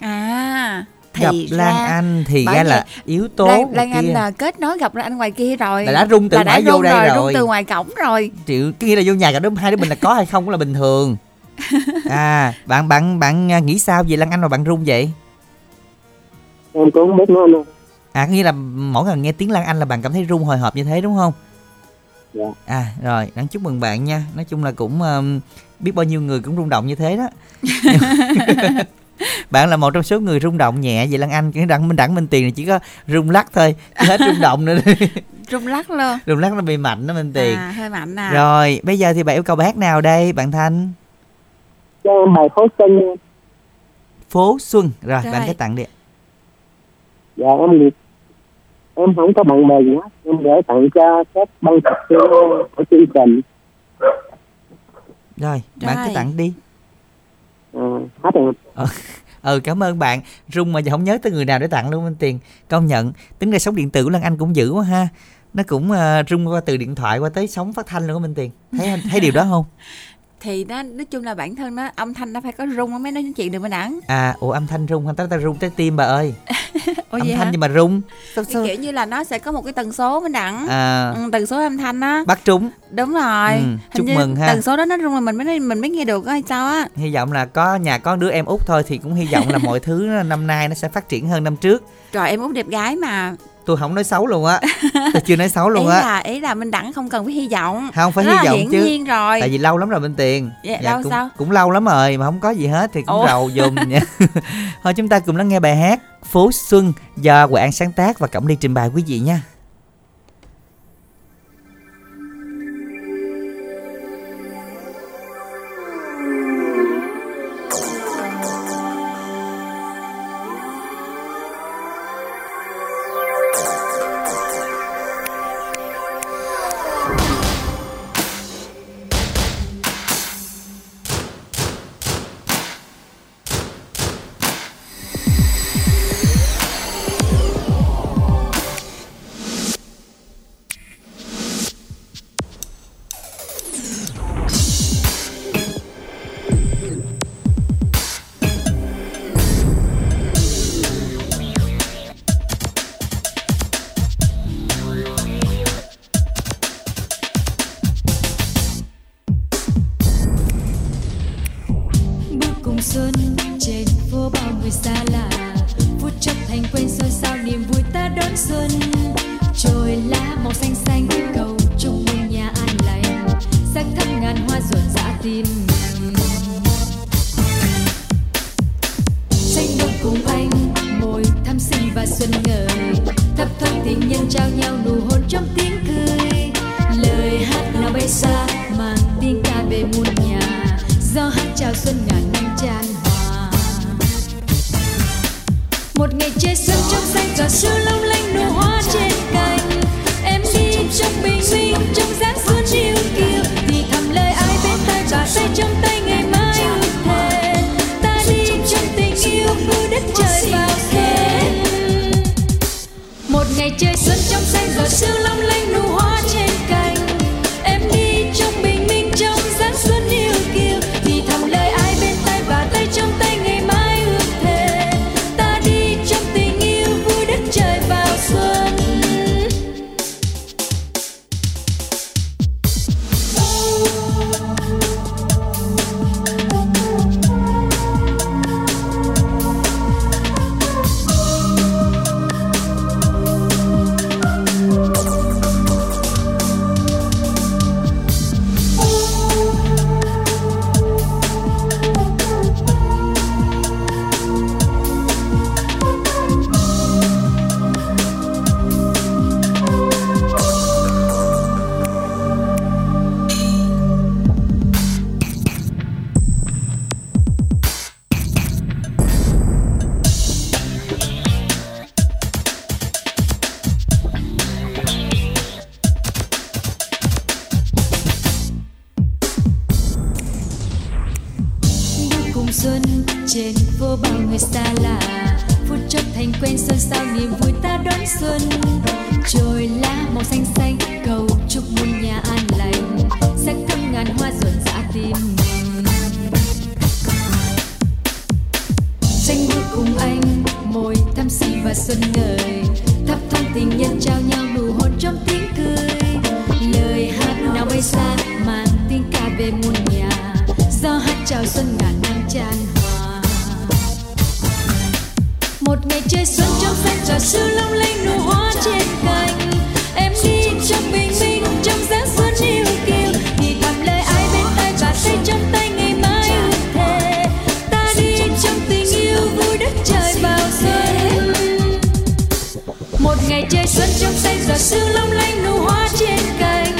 À thì gặp Lan Anh thì ra là yếu tố Lan Anh là kết nối gặp Lan Anh ngoài kia rồi. Là đã rung từ ngoài vô đây rồi. Rung từ ngoài cổng rồi. Chịu, cái nghĩa là vô nhà cả đứa hai đứa mình là có hay không cũng là bình thường. À, bạn nghĩ sao về Lan Anh mà bạn rung vậy? Em cũng không biết nữa luôn. À, nghĩa là mỗi lần nghe tiếng Lan Anh là bạn cảm thấy rung hồi hộp như thế đúng không? Dạ. À, rồi, đáng chúc mừng bạn nha. Nói chung là cũng biết bao nhiêu người cũng rung động như thế đó. Bạn là một trong số người rung động nhẹ về Lan Anh. Cái Đặng Minh Tiền này chỉ có rung lắc thôi, chứ hết rung động nữa. Rung lắc luôn. Rung lắc nó bị mạnh đó Minh Tiền. À, hơi mạnh à. Rồi, bây giờ thì bạn yêu cầu bài hát nào đây, bạn Thanh? Cho bài Phố Xuân. Phố Xuân. Rồi. Bạn cái tặng đi. Dạ em không có bạn bè gì hết, em để tặng cho các ban tập viên của chương trình. Rồi bạn cứ tặng đi. Hết rồi. Cảm ơn bạn. Rung mà giờ không nhớ tới người nào để tặng luôn Minh Tiền. Công nhận tính ra sóng điện tử của Lan Anh cũng dữ quá ha. Nó cũng rung qua từ điện thoại qua tới sóng phát thanh luôn á Minh Tiền. Thấy điều đó không? Thì đó, nói chung là bản thân nó âm thanh nó phải có rung, mới nói chuyện được mà Đẳng. À, ủa âm thanh rung, ta rung tới tim bà ơi. Ủa âm thanh hả? Nhưng mà rung sao? Kiểu như là nó sẽ có một cái tần số mới Đẳng à. Tần số âm thanh á. Bắt trúng. Đúng rồi. Chúc mừng ha. Tần số đó nó rung là mình mới nghe được hay sao á. Hy vọng là có nhà có đứa em út thôi thì cũng hy vọng là mọi thứ năm nay nó sẽ phát triển hơn năm trước. Trời em út đẹp gái mà. Tôi không nói xấu luôn á. Tôi chưa nói xấu luôn á. Ý là Minh Đẳng không cần phải hy vọng. Không phải hy vọng chứ. Nhiên rồi. Tại vì lâu lắm rồi Minh Tiền. Dạ, lâu sao? Cũng lâu lắm rồi mà không có gì hết thì cũng rầu dùm nha. Thôi chúng ta cùng lắng nghe bài hát Phố Xuân do Hoàng An sáng tác và Cẩm Ly trình bày quý vị nha. Sương long lanh nụ hoa trên cành, em đi trong bình minh trong dáng xuân. xuân trên phố bao người xa lạ, phút chốc thành quen xôn xao niềm vui ta đón xuân. Trồi lá màu xanh xanh cầu chúc muôn nhà an lành, sắc thắm ngàn hoa rộn rã tim mình. Tranh bước cùng anh môi thắm xinh và xuân ngời, thắp thoáng tình nhân trao nhau nụ hôn trong tiếng cười. Lời hát nào bay xa mang tiếng ca về muôn nhà, do hát chào xuân ngàn năm tràn hòa. Một ngày chơi xuân trong xanh trò sương long lanh nụ hoa trên cành, em đi trong bình minh trong giá xuân yêu kiều, thì thầm lời ai bên tai và tay trong tay ngày mai ước thề, ta đi trong tình yêu vui đất trời vào xuân. Một ngày chơi xuân trong xanh trò sương long lanh nụ hoa trên cành,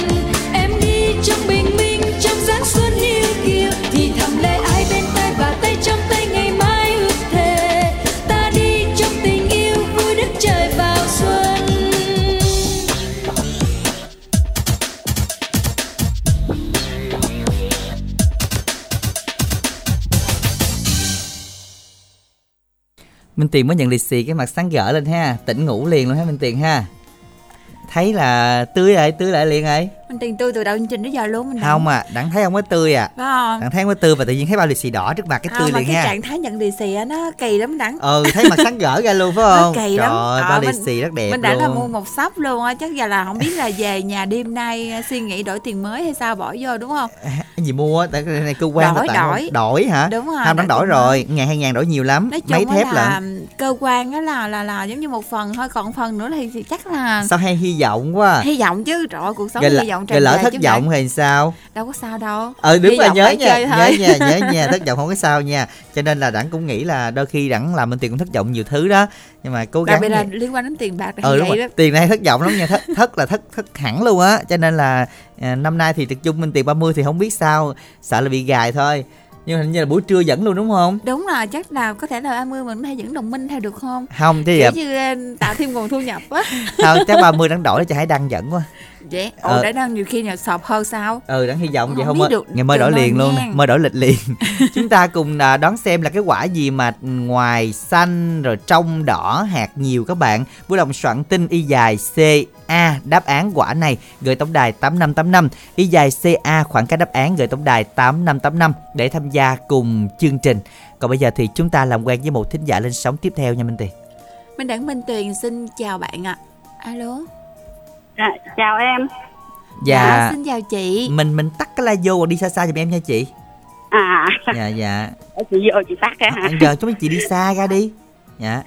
em đi trong bình minh trong giá xuân yêu kiều, thì thầm lời ai bên tai và tay trong tay ngày mai ước thề, ta đi trong tình yêu vui đất trời vào xuân. Minh Tiền mới nhận lì xì cái mặt sáng rỡ lên ha, tỉnh ngủ liền luôn ha Minh Tiền ha. Thấy là tươi lại liền ấy. Mình Tiền tươi từ đầu chương trình đến giờ luôn. Mình không à, Đặng thấy không có tươi à. Không? Đặng thấy không có tươi và tự nhiên thấy bao lì xì đỏ trước mặt cái tươi liền ha. Cái trạng thái nhận lì xì á nó kỳ lắm Đặng. Thấy mặt sáng gỡ ra luôn phải không? Nó kỳ lắm. Trời ơi, bao lì xì rất đẹp. Mình Đặng là mua một sắp luôn á, chắc giờ là không biết là về nhà đêm nay suy nghĩ đổi tiền mới hay sao bỏ vô đúng không? Cái gì mua tại cái này cơ quan đổi hả? Đúng rồi. Không, Đặng đổi rồi, 1.000 đổi nhiều lắm. Mấy thép là cơ quan á là giống như một phần thôi, còn phần nữa thì chắc là sao hay hy vọng quá. Hy vọng chứ, trời ơi, cuộc sống hy vọng tràn đầy. Lỡ thất vọng thì sao? Đâu có sao đâu. Đúng là nhớ nha, thất vọng không có sao nha. Cho nên là Đặng cũng nghĩ là đôi khi Đặng làm Minh Tiền cũng thất vọng nhiều thứ đó. Nhưng mà cố gắng. Đặc biệt là liên quan đến tiền bạc là hay lắm. Tiền này thất vọng lắm nha, thất hẳn luôn á. Cho nên là năm nay thì tập trung Minh Tiền 30 thì không biết sao, sợ là bị gài thôi. Nhưng hình như là buổi trưa dẫn luôn đúng không? Đúng rồi, chắc là có thể là 30 mình hay dẫn đồng minh theo được không? Không thì vậy chứ tạo thêm nguồn thu nhập quá. Không, chắc 30 Đặng đổi cho Hải Đăng dẫn quá. Vậy? Đã Đăng nhiều khi nhà sọp hơn sao? Đặng hy vọng vậy không ạ. Ngày mới đổi liền luôn, mới đổi lịch liền. Chúng ta cùng đón xem là cái quả gì mà ngoài xanh rồi trong đỏ hạt nhiều các bạn. Vui lòng soạn tin Y dài CA đáp án quả này gửi tổng đài 8585, Y dài CA khoảng cách đáp án gửi tổng đài 8585 để tham gia cùng chương trình. Còn bây giờ thì chúng ta làm quen với một thính giả lên sóng tiếp theo nha Minh Tuyền. Minh Đặng Minh Tuyền xin chào bạn ạ. Alo. Chào em. Dạ, xin chào chị. Mình tắt cái la vô và đi xa giùm em nha chị. Dạ. Chị vô chị tắt ra hả? Giờ chúng chị đi xa ra đi. Dạ.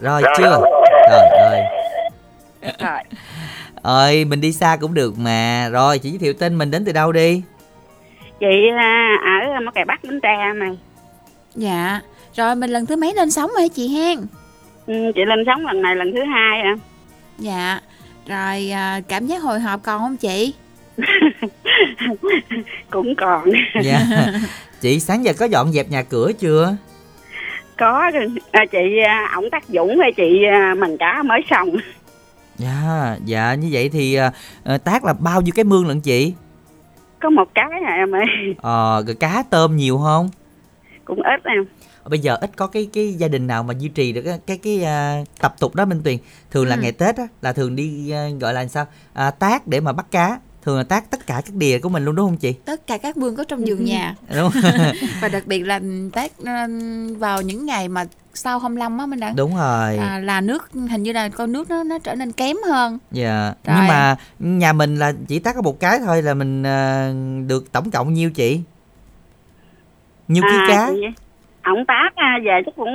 Rồi chưa? Trời ơi. Rồi. Ơi, mình đi xa cũng được mà. Rồi chị giới thiệu tên mình đến từ đâu đi? Chị ở Mỏ Cày Bắc Bến Tre này. Dạ. Rồi mình lần thứ mấy lên sóng rồi chị hen? Chị lên sóng lần này lần thứ 2 ạ. Dạ. Rồi cảm giác hồi hộp còn không chị? Cũng còn. Dạ. Chị sáng giờ có dọn dẹp nhà cửa chưa? Có. Chị ổng Tác Dũng hay chị mình cả mới xong. Dạ. Như vậy thì Tác là bao nhiêu cái mương lận chị? Có một cái hả em ơi. Rồi cá tôm nhiều không? Cũng ít em. Bây giờ ít có cái gia đình nào mà duy trì được cái tập tục đó Minh Tuyền. Thường là ngày Tết á, là thường đi gọi là sao Tác để mà bắt cá. Thường là Tác tất cả các đìa của mình luôn đúng không chị? Tất cả các vườn có trong vườn nhà. Đúng. Và đặc biệt là Tác vào những ngày mà sau 25 á mình đã. Đúng rồi. Là nước hình như là con nước nó trở nên kém hơn. Dạ. Rồi. Nhưng mà nhà mình là chỉ Tác có một cái thôi là mình được tổng cộng nhiêu chị? Nhiêu ký cá? Ổng Tác về chắc cũng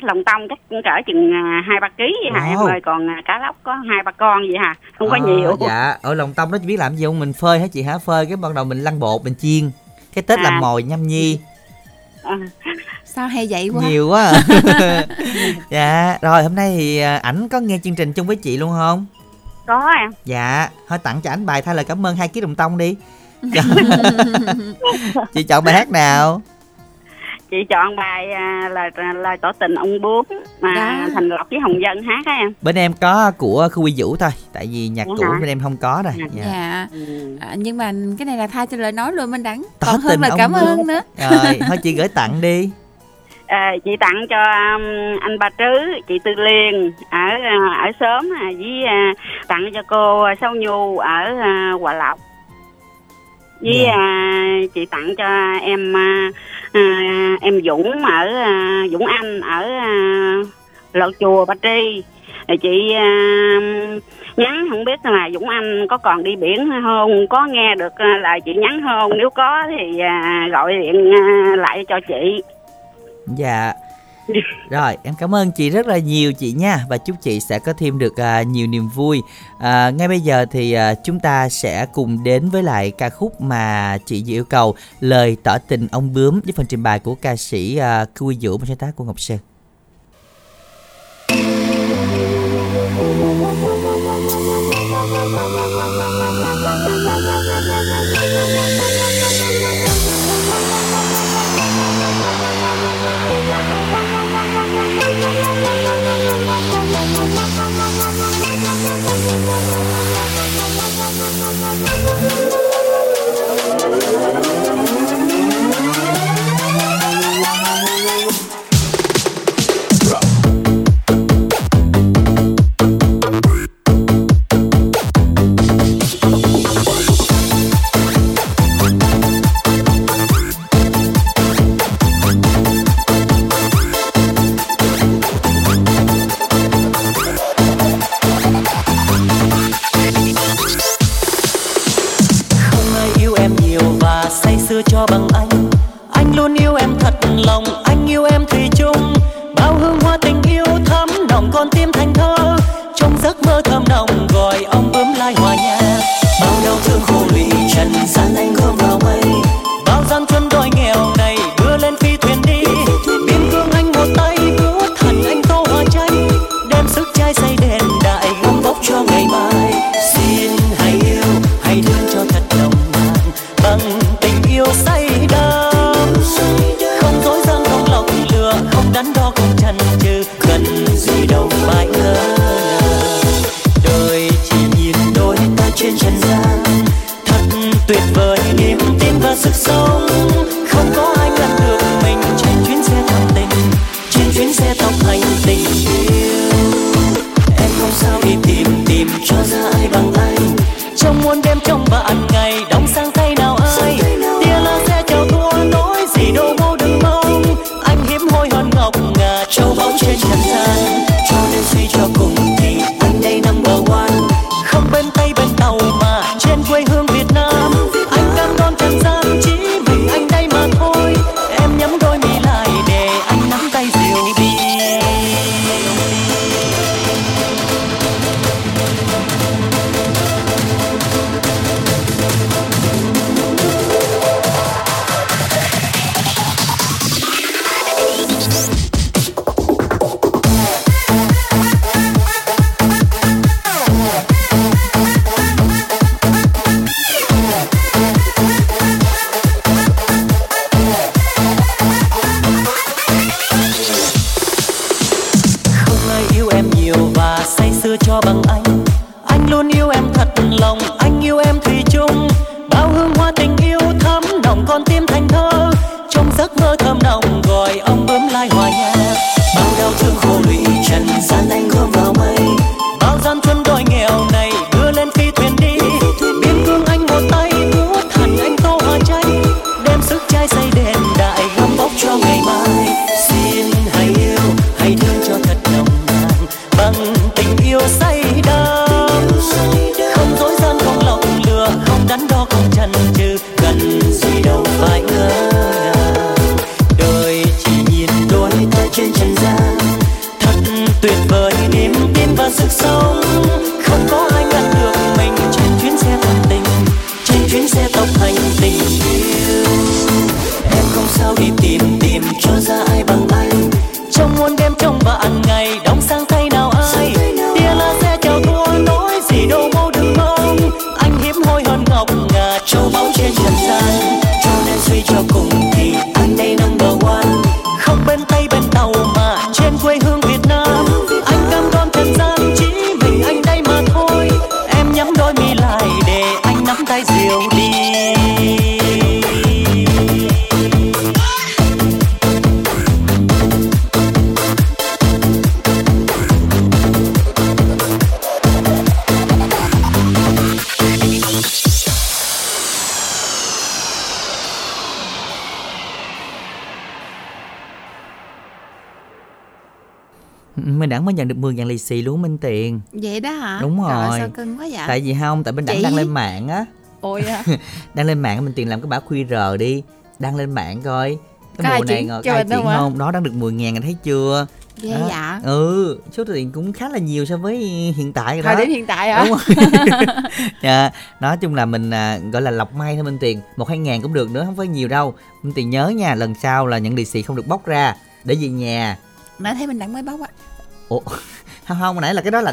lòng tông chắc cũng cỡ chừng 2-3 kg vậy hả em ơi, còn cá lóc có 2-3 con vậy hả, không có nhiều. Dạ, ở lòng tông đó chị biết làm gì không? Mình phơi hả chị hả? Phơi cái bắt đầu mình lăn bột, mình chiên. Cái Tết làm mồi nhâm nhi. Sao hay vậy quá? Nhiều quá. Dạ, rồi hôm nay thì ảnh có nghe chương trình chung với chị luôn không? Có em. Dạ, thôi tặng cho ảnh bài thay lời cảm ơn 2 kg đồng tông đi. Chị chọn bài hát nào? Chị chọn bài lời tỏ tình ông Bướm mà đó. Thành Lộc với Hồng Dân hát á em. Bên em có của Khưu Huy Vũ thôi, tại vì nhạc cũ bên em không có rồi. Dạ. Nhưng mà cái này là thay cho lời nói luôn Minh Đẳng. Còn hơn là cảm ơn nữa. Rồi, thôi chị gửi tặng đi. Chị tặng cho anh Ba Trứ, chị Tư Liên ở xóm, với tặng cho cô Sáu Nhu ở Hòa Lộc. Với chị tặng cho em Dũng ở Dũng Anh ở Lộ Chùa Ba Tri. Chị nhắn không biết là Dũng Anh có còn đi biển không, có nghe được lời chị nhắn không, nếu có thì gọi điện lại cho chị. Dạ. Rồi, em cảm ơn chị rất là nhiều chị nha. Và chúc chị sẽ có thêm được nhiều niềm vui. Ngay bây giờ thì chúng ta sẽ cùng đến với lại ca khúc mà chị vừa yêu cầu, Lời Tỏ Tình Ông Bướm, với phần trình bày của ca sĩ Khưu Huy Vũ và sáng tác của Ngọc Sơn. Cho bằng anh luôn yêu em thật lòng, anh yêu em thủy chung, bao hương hoa tình yêu thắm nồng con tim thành thơ, trong giấc mơ thơm nồng gọi ông bướm lai hòa nhạc, bao đau thương khổ lụy trần gian anh gom vào mây, bao gian chân đôi nghèo này đưa lên phi thuyền đi, biên cương anh một tay cứu thần anh câu hòa tranh, đem sức trai xây đền đại gom bóc cho ngày mai, xin hãy yêu hãy thương cho thật lòng man bằng say đắm, không dối gian không lòng lừa, không đắn đo không chần chừ, cần gì đâu phải ngờ ngàng. Đời chỉ nhìn đôi ta trên trần gian, thật tuyệt vời niềm tin và sức sống. Không có ai ngăn được mình trên chuyến xe thăm tình, trên chuyến xe tóc hành tình yêu. Em không sao đi tìm cho ra ai bằng anh. Trong muôn đêm trong bạn ngày đóng sang tay nào ai. Châu báu trên trần gian, cho nên suy cho cùng thì anh đây number one. Không bên tay bên tàu mà trên quê hương Việt Nam, anh đang đón trần gian chỉ mình anh đây mà thôi. Em nhắm đôi mi lại để anh nắm tay dịu đi. Cho bằng anh luôn yêu em thật lòng, anh yêu em thủy chung, bao hương hoa tình yêu thắm nồng con tim thành thơ, trong giấc mơ thơm nồng gọi ông bướm lai hòa nhạc, bao đau thương khổ lụy trần gian anh gom vào mây, bao gian chân đôi nghèo này đưa lên phi thuyền đi, biên cương anh một tay cứu thần anh tô hoa tranh, đem sức trai xây đền đại gom bóc cho ngày mai, xin hãy yêu hãy thương cho thật lòng man bằng yêu say đắm, không dối gian không lòng lừa, không đắn đo không chần chừ, cần gì đâu phải ngờ ngàng. Đời chỉ nhìn đôi ta trên trần gian, thật tuyệt vời niềm tin và sức sống. Không có ai ngăn được mình trên chuyến xe tóc tình, trên chuyến xe tóc hành tình yêu. Em không sao đi tìm cho ra ai bằng anh. Trong muôn đêm trong vạn ngày đóng sang tay nào ai. Châu báu trên trần gian, cho nên suy cho cùng thì anh đây number one. Mình Đẳng mới nhận được 10.000 lì xì luôn Minh Tiền. Vậy đó hả? Đúng rồi. Trời ơi, sao cưng quá vậy? Tại vì không, tại bên Đẳng đang lên mạng á. Ôi à. Đang lên mạng Minh Tiền làm cái bả QR đi, đang lên mạng coi. Cái mùa này ngồi coi chuyện không? Nó đang được 10.000 anh thấy chưa? Ghê đó. Dạ. Ừ, số tiền cũng khá là nhiều so với hiện tại rồi đó. Thời điểm hiện tại hả? Đúng rồi. À, nói chung là mình gọi là lọc may thôi Minh Tiền, 1-2 ngàn cũng được nữa, không phải nhiều đâu. Minh Tiền nhớ nha, lần sau là nhận lì xì không được bóc ra, để về nhà. Nãy thấy mình Đẳng mới bóc á. Ủa không nãy là cái đó là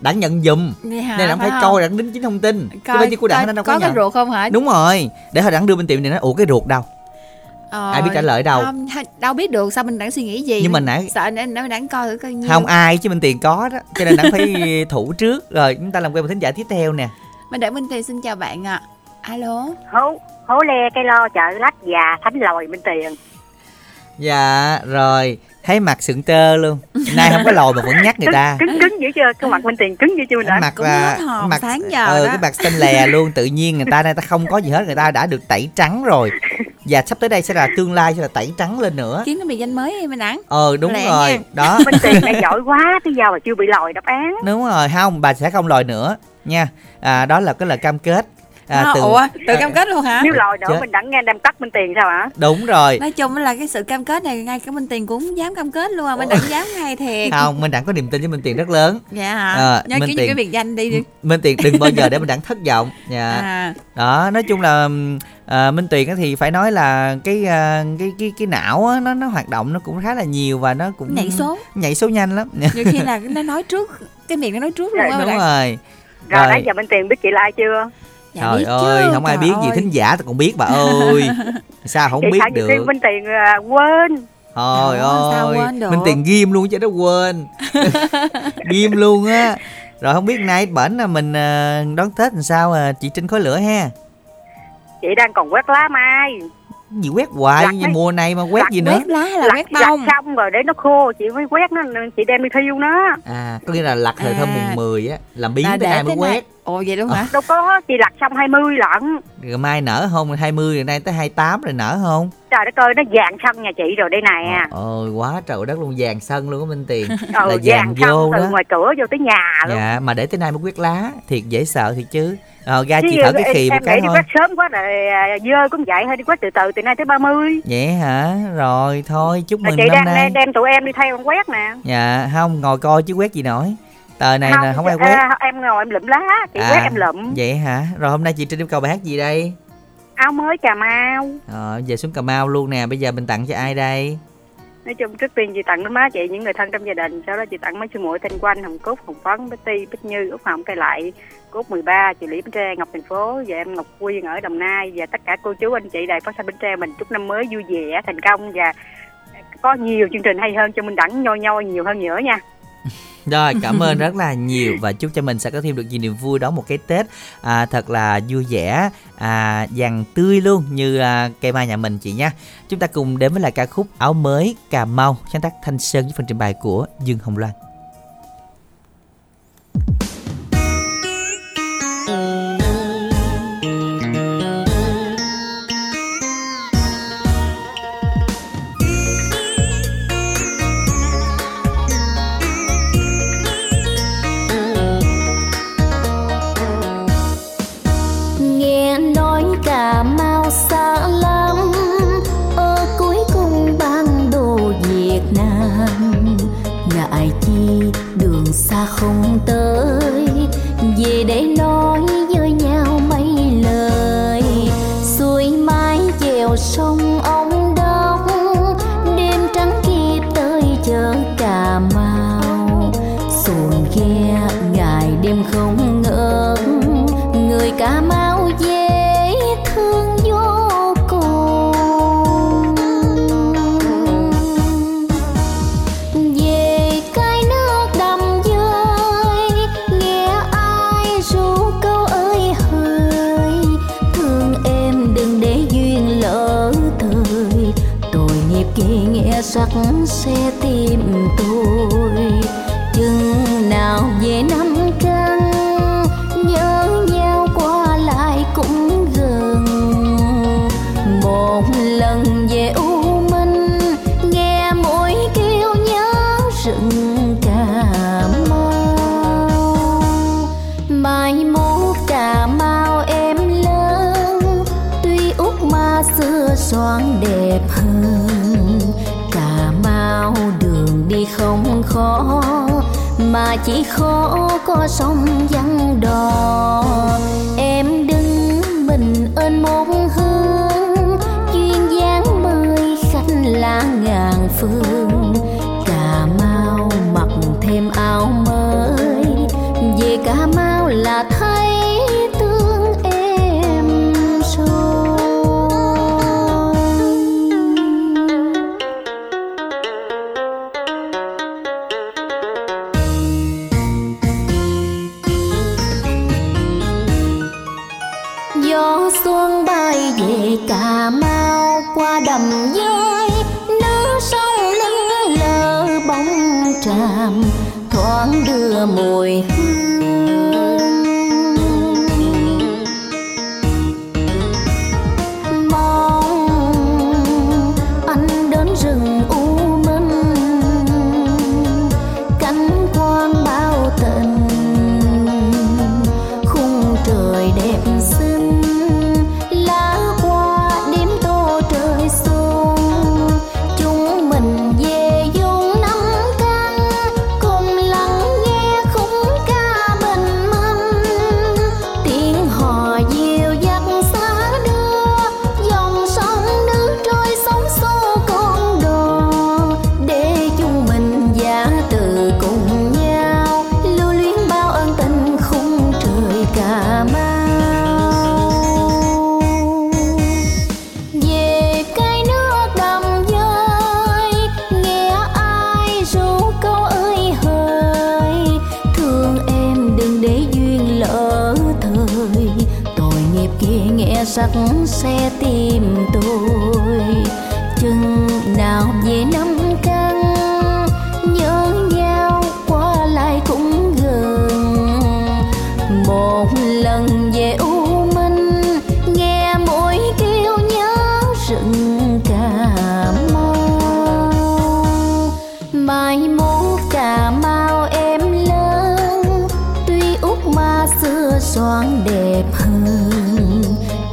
Đẳng nhận dùm hả, nên Đẳng phải coi, Đẳng đính chính thông tin coi, chứ bên của Đẳng đâu có nhận. Cái ruột không hả? Đúng rồi, để hồi Đẳng đưa bên tiệm này nói ủa cái ruột đâu, ai biết trả lời đâu, đâu biết được. Sao mình Đẳng suy nghĩ gì nhưng mình nãy sợ nãy Đẳng coi thử coi nhiêu. Không ai chứ bên tiền có đó, cho nên Đẳng phải thủ trước. Rồi chúng ta làm quen một thính giả tiếp theo nè. Mình Đẳng Minh Tiền xin chào bạn ạ. Alo. Hố le cây lo chợ lách và thánh lòi Minh Tiền. Dạ rồi, thấy mặt sượng tơ luôn. Nay không có lồi mà vẫn nhắc người ta. Cứng dữ chưa? Cái mặt Minh Tiền cứng dữ chưa? Mặt sáng giờ đó. Cái mặt xanh lè luôn. Tự nhiên người ta nay ta không có gì hết, người ta đã được tẩy trắng rồi. Và sắp tới đây sẽ là tương lai sẽ là tẩy trắng lên nữa. Kiếm cái biệt danh mới mình Đẳng. Đúng lẹ rồi nha. Đó. Minh Tiền đã giỏi quá, tới giờ mà chưa bị lồi đáp án. Đúng rồi, không, bà sẽ không lồi nữa nha. Đó là cái lời cam kết. Tự cam kết luôn hả? Nếu lòi nữa mình Đẳng nghe Đàm cắt Minh Tiền sao hả? Đúng rồi. Nói chung là cái sự cam kết này ngay cả Minh Tiền cũng dám cam kết luôn à. Mình Đẳng dám hay thiệt. Không, mình Đẳng có niềm tin với Minh Tiền rất lớn. Dạ hả? Nhớ ký những cái biệt danh đi. Minh Tiền đừng bao giờ để mình Đẳng thất vọng. Dạ. Đó, nói chung là Minh Tiền thì phải nói là cái não á, nó hoạt động nó cũng khá là nhiều và nó cũng nhảy số nhanh lắm. Nhiều khi là nó nói trước, cái miệng nó nói trước luôn á. Đúng rồi. Rồi nãy giờ Minh Tiền biết chị là ai chưa? Dạ, trời ơi, không ai biết gì, thính giả tôi còn biết bà ơi. Sao không chị biết được? Chị Minh Tiền quên. Trời ơi, Minh Tiền ghim luôn chứ nó quên. Ghim luôn á. Rồi không biết nay bển là mình đón Tết làm sao chị Trinh Khói Lửa ha. Chị đang còn quét lá mai. Gì quét hoài như mùa này mà quét gì nữa? Quét lá hay là quét bông? Lặt xong rồi để nó khô chị mới quét nó, chị đem đi thiêu nó. À, có nghĩa là lặt thời thơm mùng 10 á, làm biến tới ai mới quét. Ồ vậy đúng hả? Đâu có, chị lặt xong 20 lận. Rồi mai nở không? 20 rồi nay tới 28 rồi nở không? Trời đất ơi, nó vàng sân nhà chị rồi đây nè. Ôi quá trời đất luôn, vàng sân luôn á Minh Tiền. Là vàng vô đó, ngoài cửa vô tới nhà luôn. Dạ, mà để tới nay mới quyết lá, thiệt dễ sợ thiệt chứ. Ra chị thở cái khì một cái thôi. Em đi quét sớm quá rồi, dơ cũng vậy thôi, đi quét từ từ nay tới 30. Vậy hả? Rồi thôi, chúc mừng năm nay. Chị đem tụi em đi theo con quét nè. Dạ, không ngồi coi chứ quét gì nổi. Tờ này không, không ai quét. Em ngồi em lụm lá, chị quét em lụm. Vậy hả? Rồi hôm nay chị Trinh yêu cầu bài hát gì đây? Áo mới Cà Mau. Về xuống Cà Mau luôn nè, bây giờ mình tặng cho ai đây? Nói chung trước tiên chị tặng đến má chị, những người thân trong gia đình, sau đó chị tặng mấy sư muội Thanh Quanh, Hồng Cúc, Hồng Phấn, Betty, Bích Như, Úc Hồng, Cây Lại, Cúc 13, chị Lý Bến Tre, Ngọc Thành Phố và em Ngọc Quyên ở Đồng Nai và tất cả cô chú anh chị Đài Phát Thanh Bến Tre mình chúc năm mới vui vẻ, thành công và có nhiều chương trình hay hơn cho mình Đẳng nhoi nhoi nhiều hơn nữa nha. Rồi, cảm ơn rất là nhiều và chúc cho mình sẽ có thêm được nhiều niềm vui, đó một cái Tết thật là vui vẻ, vàng tươi luôn như cây mai nhà mình chị nha. Chúng ta cùng đến với lại ca khúc Áo mới Cà Mau sáng tác Thanh Sơn với phần trình bày của Dương Hồng Loan. Không tới về để nói với nhau mấy lời, xuôi mái chèo sông ông Đốc, đêm trắng kịp tới chợ Cà Mau, xuồng ghe ngày đêm không ngớt, người Cà Mau dễ thương vô cùng. Về cái nước đầm nghe ai ru câu ơi hời, vẫn sẽ tìm tôi. Chừng nào về năm căn, nhớ nhau qua lại cũng gần. Một lần về U Minh, nghe mũi kêu nhớ rừng Cà Mau. Mai mốt Cà Mau em lớn, tuy út ma xưa xoan đẹp hơn. Cà Mau đường đi không khó, mà chỉ khó có sông Văn Đò. Em đứng mình ơn một hương, chuyên dáng mười khanh lá ngàn phương. Cà Mau mặc thêm áo mới, về Cà Mau là thấy tương em soi. Gió xuân bay về Cà Mau qua đầm dơi, nước sông lững lờ bóng tràm, thoáng đưa mùi sắc sẽ tìm tôi. Chừng nào về năm căn, nhớ nhau qua lại cũng gần. Một lần về U Minh, nghe mũi kêu nhớ rừng Cà Mau. Mai mốt Cà Mau em lớn, tuy út ma xưa xoan đẹp hơn.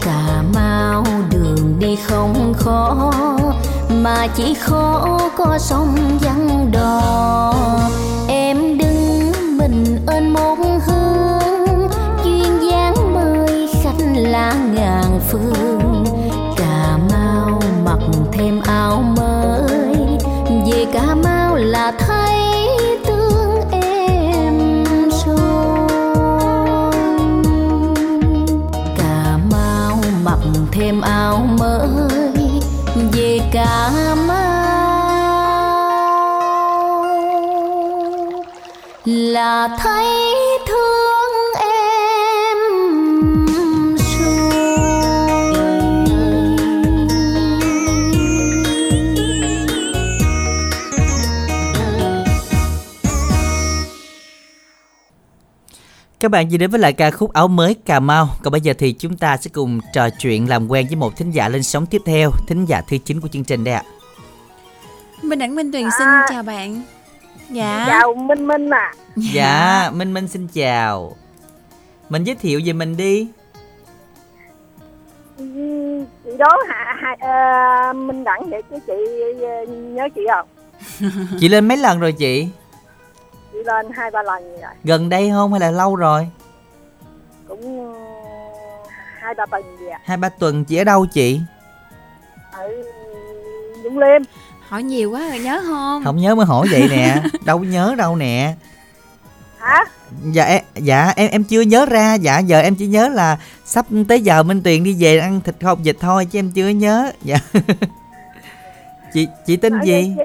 Cà Mau đường đi không khó, mà chỉ khó có sông Văn Đò. Em đứng mình ơn một hương, duyên dáng mười khách lá ngàn phương. Cà Mau mặc thêm áo mới, về Cà Mau là thấy tương em soi. Cà Mau mặc thêm áo mới, về Cà Mau là thấy thương em soi. Các bạn vừa đến với lại ca khúc Áo Mới Cà Mau. Còn bây giờ thì chúng ta sẽ cùng trò chuyện làm quen với một thính giả lên sóng tiếp theo, thính giả thứ 9 của chương trình đây ạ. Minh Đẳng Minh Tuyền xin chào bạn. Dạ. Chào Minh Minh ạ. Dạ, Minh Minh xin chào. Mình giới thiệu về mình đi. Chị đố Minh Đẳng vậy chứ chị nhớ chị không? Chị lên mấy lần rồi chị? Chị lên 2-3 lần rồi. Gần đây không hay là lâu rồi? Cũng 2-3 tuần vậy ạ. 2-3 tuần. Chị ở đâu chị? Ở Dũng Liêm. Hỏi nhiều quá rồi nhớ không? Không nhớ mới hỏi vậy nè. Đâu nhớ đâu nè. Hả? Dạ em chưa nhớ ra. Dạ giờ em chỉ nhớ là sắp tới giờ Minh Tuyền đi về ăn thịt hộp vịt thôi, chứ em chưa nhớ. Dạ. Chị tên gì?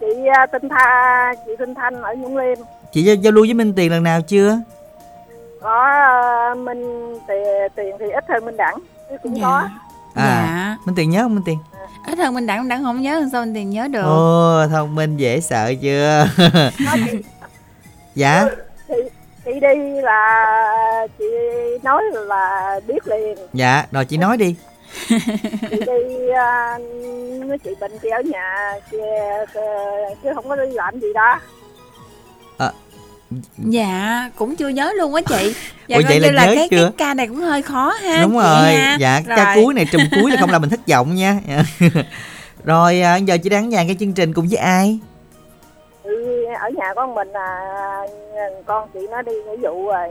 Chị Thanh Thanh ở Dũng Liêm. Chị giao lưu với Minh Tuyền lần nào chưa? Có. Minh Tuyền thì ít hơn Minh Đẳng. Cũng dạ. Có. Dạ. Minh Tuyền nhớ không Minh Tuyền? Ít hơn Minh Đẳng. Minh Đẳng không nhớ, sao Minh Tiền nhớ được? Ồ, thông minh dễ sợ chưa? Dạ. Chị đi là chị nói là biết liền. Dạ, rồi chị nói đi. Chị đi với chị bệnh, chị ở nhà chứ không có đi làm gì đó. Dạ, cũng chưa nhớ luôn á chị. Dạ, ủa, vậy là nhớ cái ca này cũng hơi khó ha. Đúng rồi, ha. Dạ rồi. Ca cuối này trùm cuối là không làm mình thất vọng nha. Rồi, giờ chị đang dàn cái chương trình cùng với ai? Ừ, ở nhà có mình con chị nó đi nghĩa vụ rồi,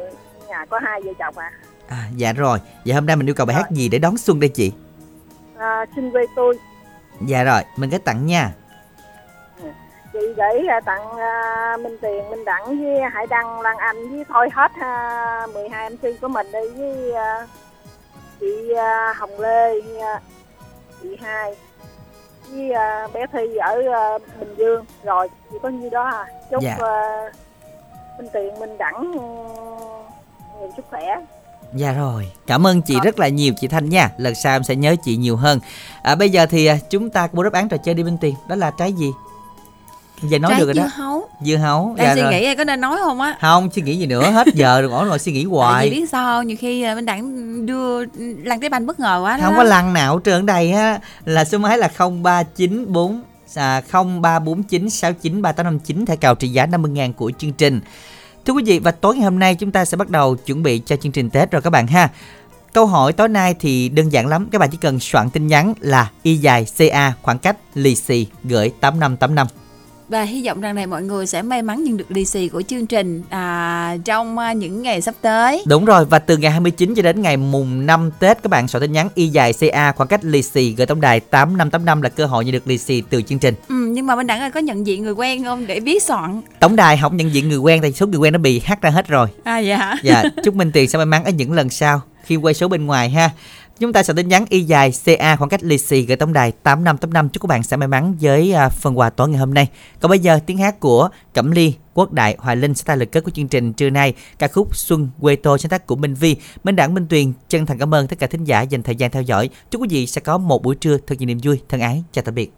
nhà có hai vợ chồng à. À, dạ rồi, vậy hôm nay mình yêu cầu bài hát gì để đón xuân đây chị? Xin về tôi. Dạ rồi, mình cái tặng nha. Chị gửi tặng Minh Tiền, Minh Đẳng với Hải Đăng, Lan Anh với thôi hết 12 MC của mình đi, với chị Hồng Lê, chị Hai với bé Thi ở Bình Dương. Rồi chỉ có như đó à. Chúc Minh Tiền, Minh Đẳng nhiều sức khỏe. Dạ rồi, cảm ơn chị rất là nhiều chị Thanh nha. Lần sau em sẽ nhớ chị nhiều hơn. Bây giờ thì chúng ta cùng đáp án trò chơi đi Minh Tiền. Đó là trái gì? Giờ nói trái được rồi đó. Dưa hấu. Em suy nghĩ có nên nói không á? Không, suy nghĩ gì nữa, hết giờ rồi, ngồi suy nghĩ hoài. Vì biết sao nhiều khi bên Đảng đưa lăn cái banh bất ngờ quá đó. Không có lăn nào trơn đầy á, là số máy là 0349 693 859, thẻ cào trị giá 50.000 của chương trình. Thưa quý vị, và tối ngày hôm nay chúng ta sẽ bắt đầu chuẩn bị cho chương trình Tết rồi các bạn ha. Câu hỏi tối nay thì đơn giản lắm, các bạn chỉ cần soạn tin nhắn là Y dài CA khoảng cách lì xì gửi 8585. Và hy vọng rằng này mọi người sẽ may mắn nhận được lì xì của chương trình trong những ngày sắp tới. Đúng rồi, và từ ngày 29 cho đến ngày mùng 5 Tết các bạn soạn tin nhắn Y dài CA khoảng cách lì xì gửi tổng đài 8585 là cơ hội nhận được lì xì từ chương trình. Nhưng mà bên Đẳng ơi, có nhận diện người quen không để biết soạn? Tổng đài không nhận diện người quen, tại số người quen nó bị hack ra hết rồi. À dạ hả? Dạ, chúc Minh Tiền sẽ may mắn ở những lần sau khi quay số bên ngoài ha. Chúng ta sẽ tin nhắn Y dài CA khoảng cách lì xì gửi tổng đài 8585. Chúc các bạn sẽ may mắn với phần quà tối ngày hôm nay. Còn bây giờ tiếng hát của Cẩm Ly, Quốc Đại, Hoài Linh sẽ là lực cất của chương trình trưa nay. Ca khúc Xuân Quê Tôi sáng tác của Minh Vi, Minh Đẳng, Minh Tuyền. Chân thành cảm ơn tất cả thính giả dành thời gian theo dõi. Chúc quý vị sẽ có một buổi trưa thật nhiều niềm vui. Thân ái, chào tạm biệt.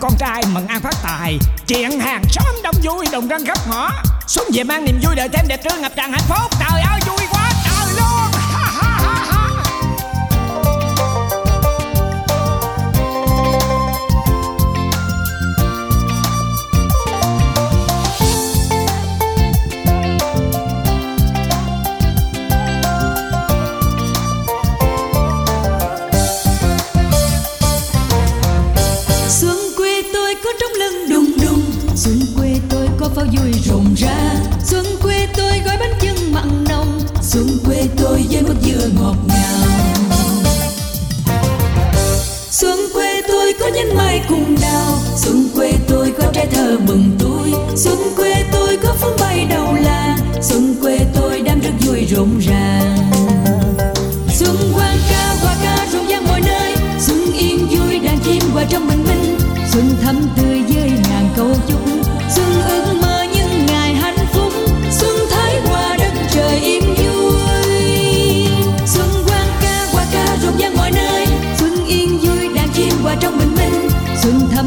con trai mừng ăn phát tài, chuyện hàng xóm đông vui đồng răng khắp ngõ, xuống về mang niềm vui đời thêm đẹp tươi ngập tràn hạnh phúc. Trời ơi vui quá trời luôn. Xuân quê tôi có pháo vui rộn ra, xuân quê tôi gói bánh chưng mặn nồng, xuân quê tôi với mứt dừa ngọt ngào. Xuân quê tôi có nhánh mai cùng đào, xuân quê tôi có trái thơ mừng tôi, xuân quê tôi có pháo bay đầu là, xuân quê tôi đám rất vui rộn ràng. Xuân quang ca hoa ca rộn ràng mọi nơi, xuân yên vui đàn chim hòa trong bình minh, xuân thắm tươi với ngàn câu chúc, xuân ước mơ những ngày hạnh phúc, xuân thái hòa đất trời yên vui. Xuân quang ca rộn ràng mọi nơi, xuân yên vui đàn chim hòa trong bình minh, xuân thắm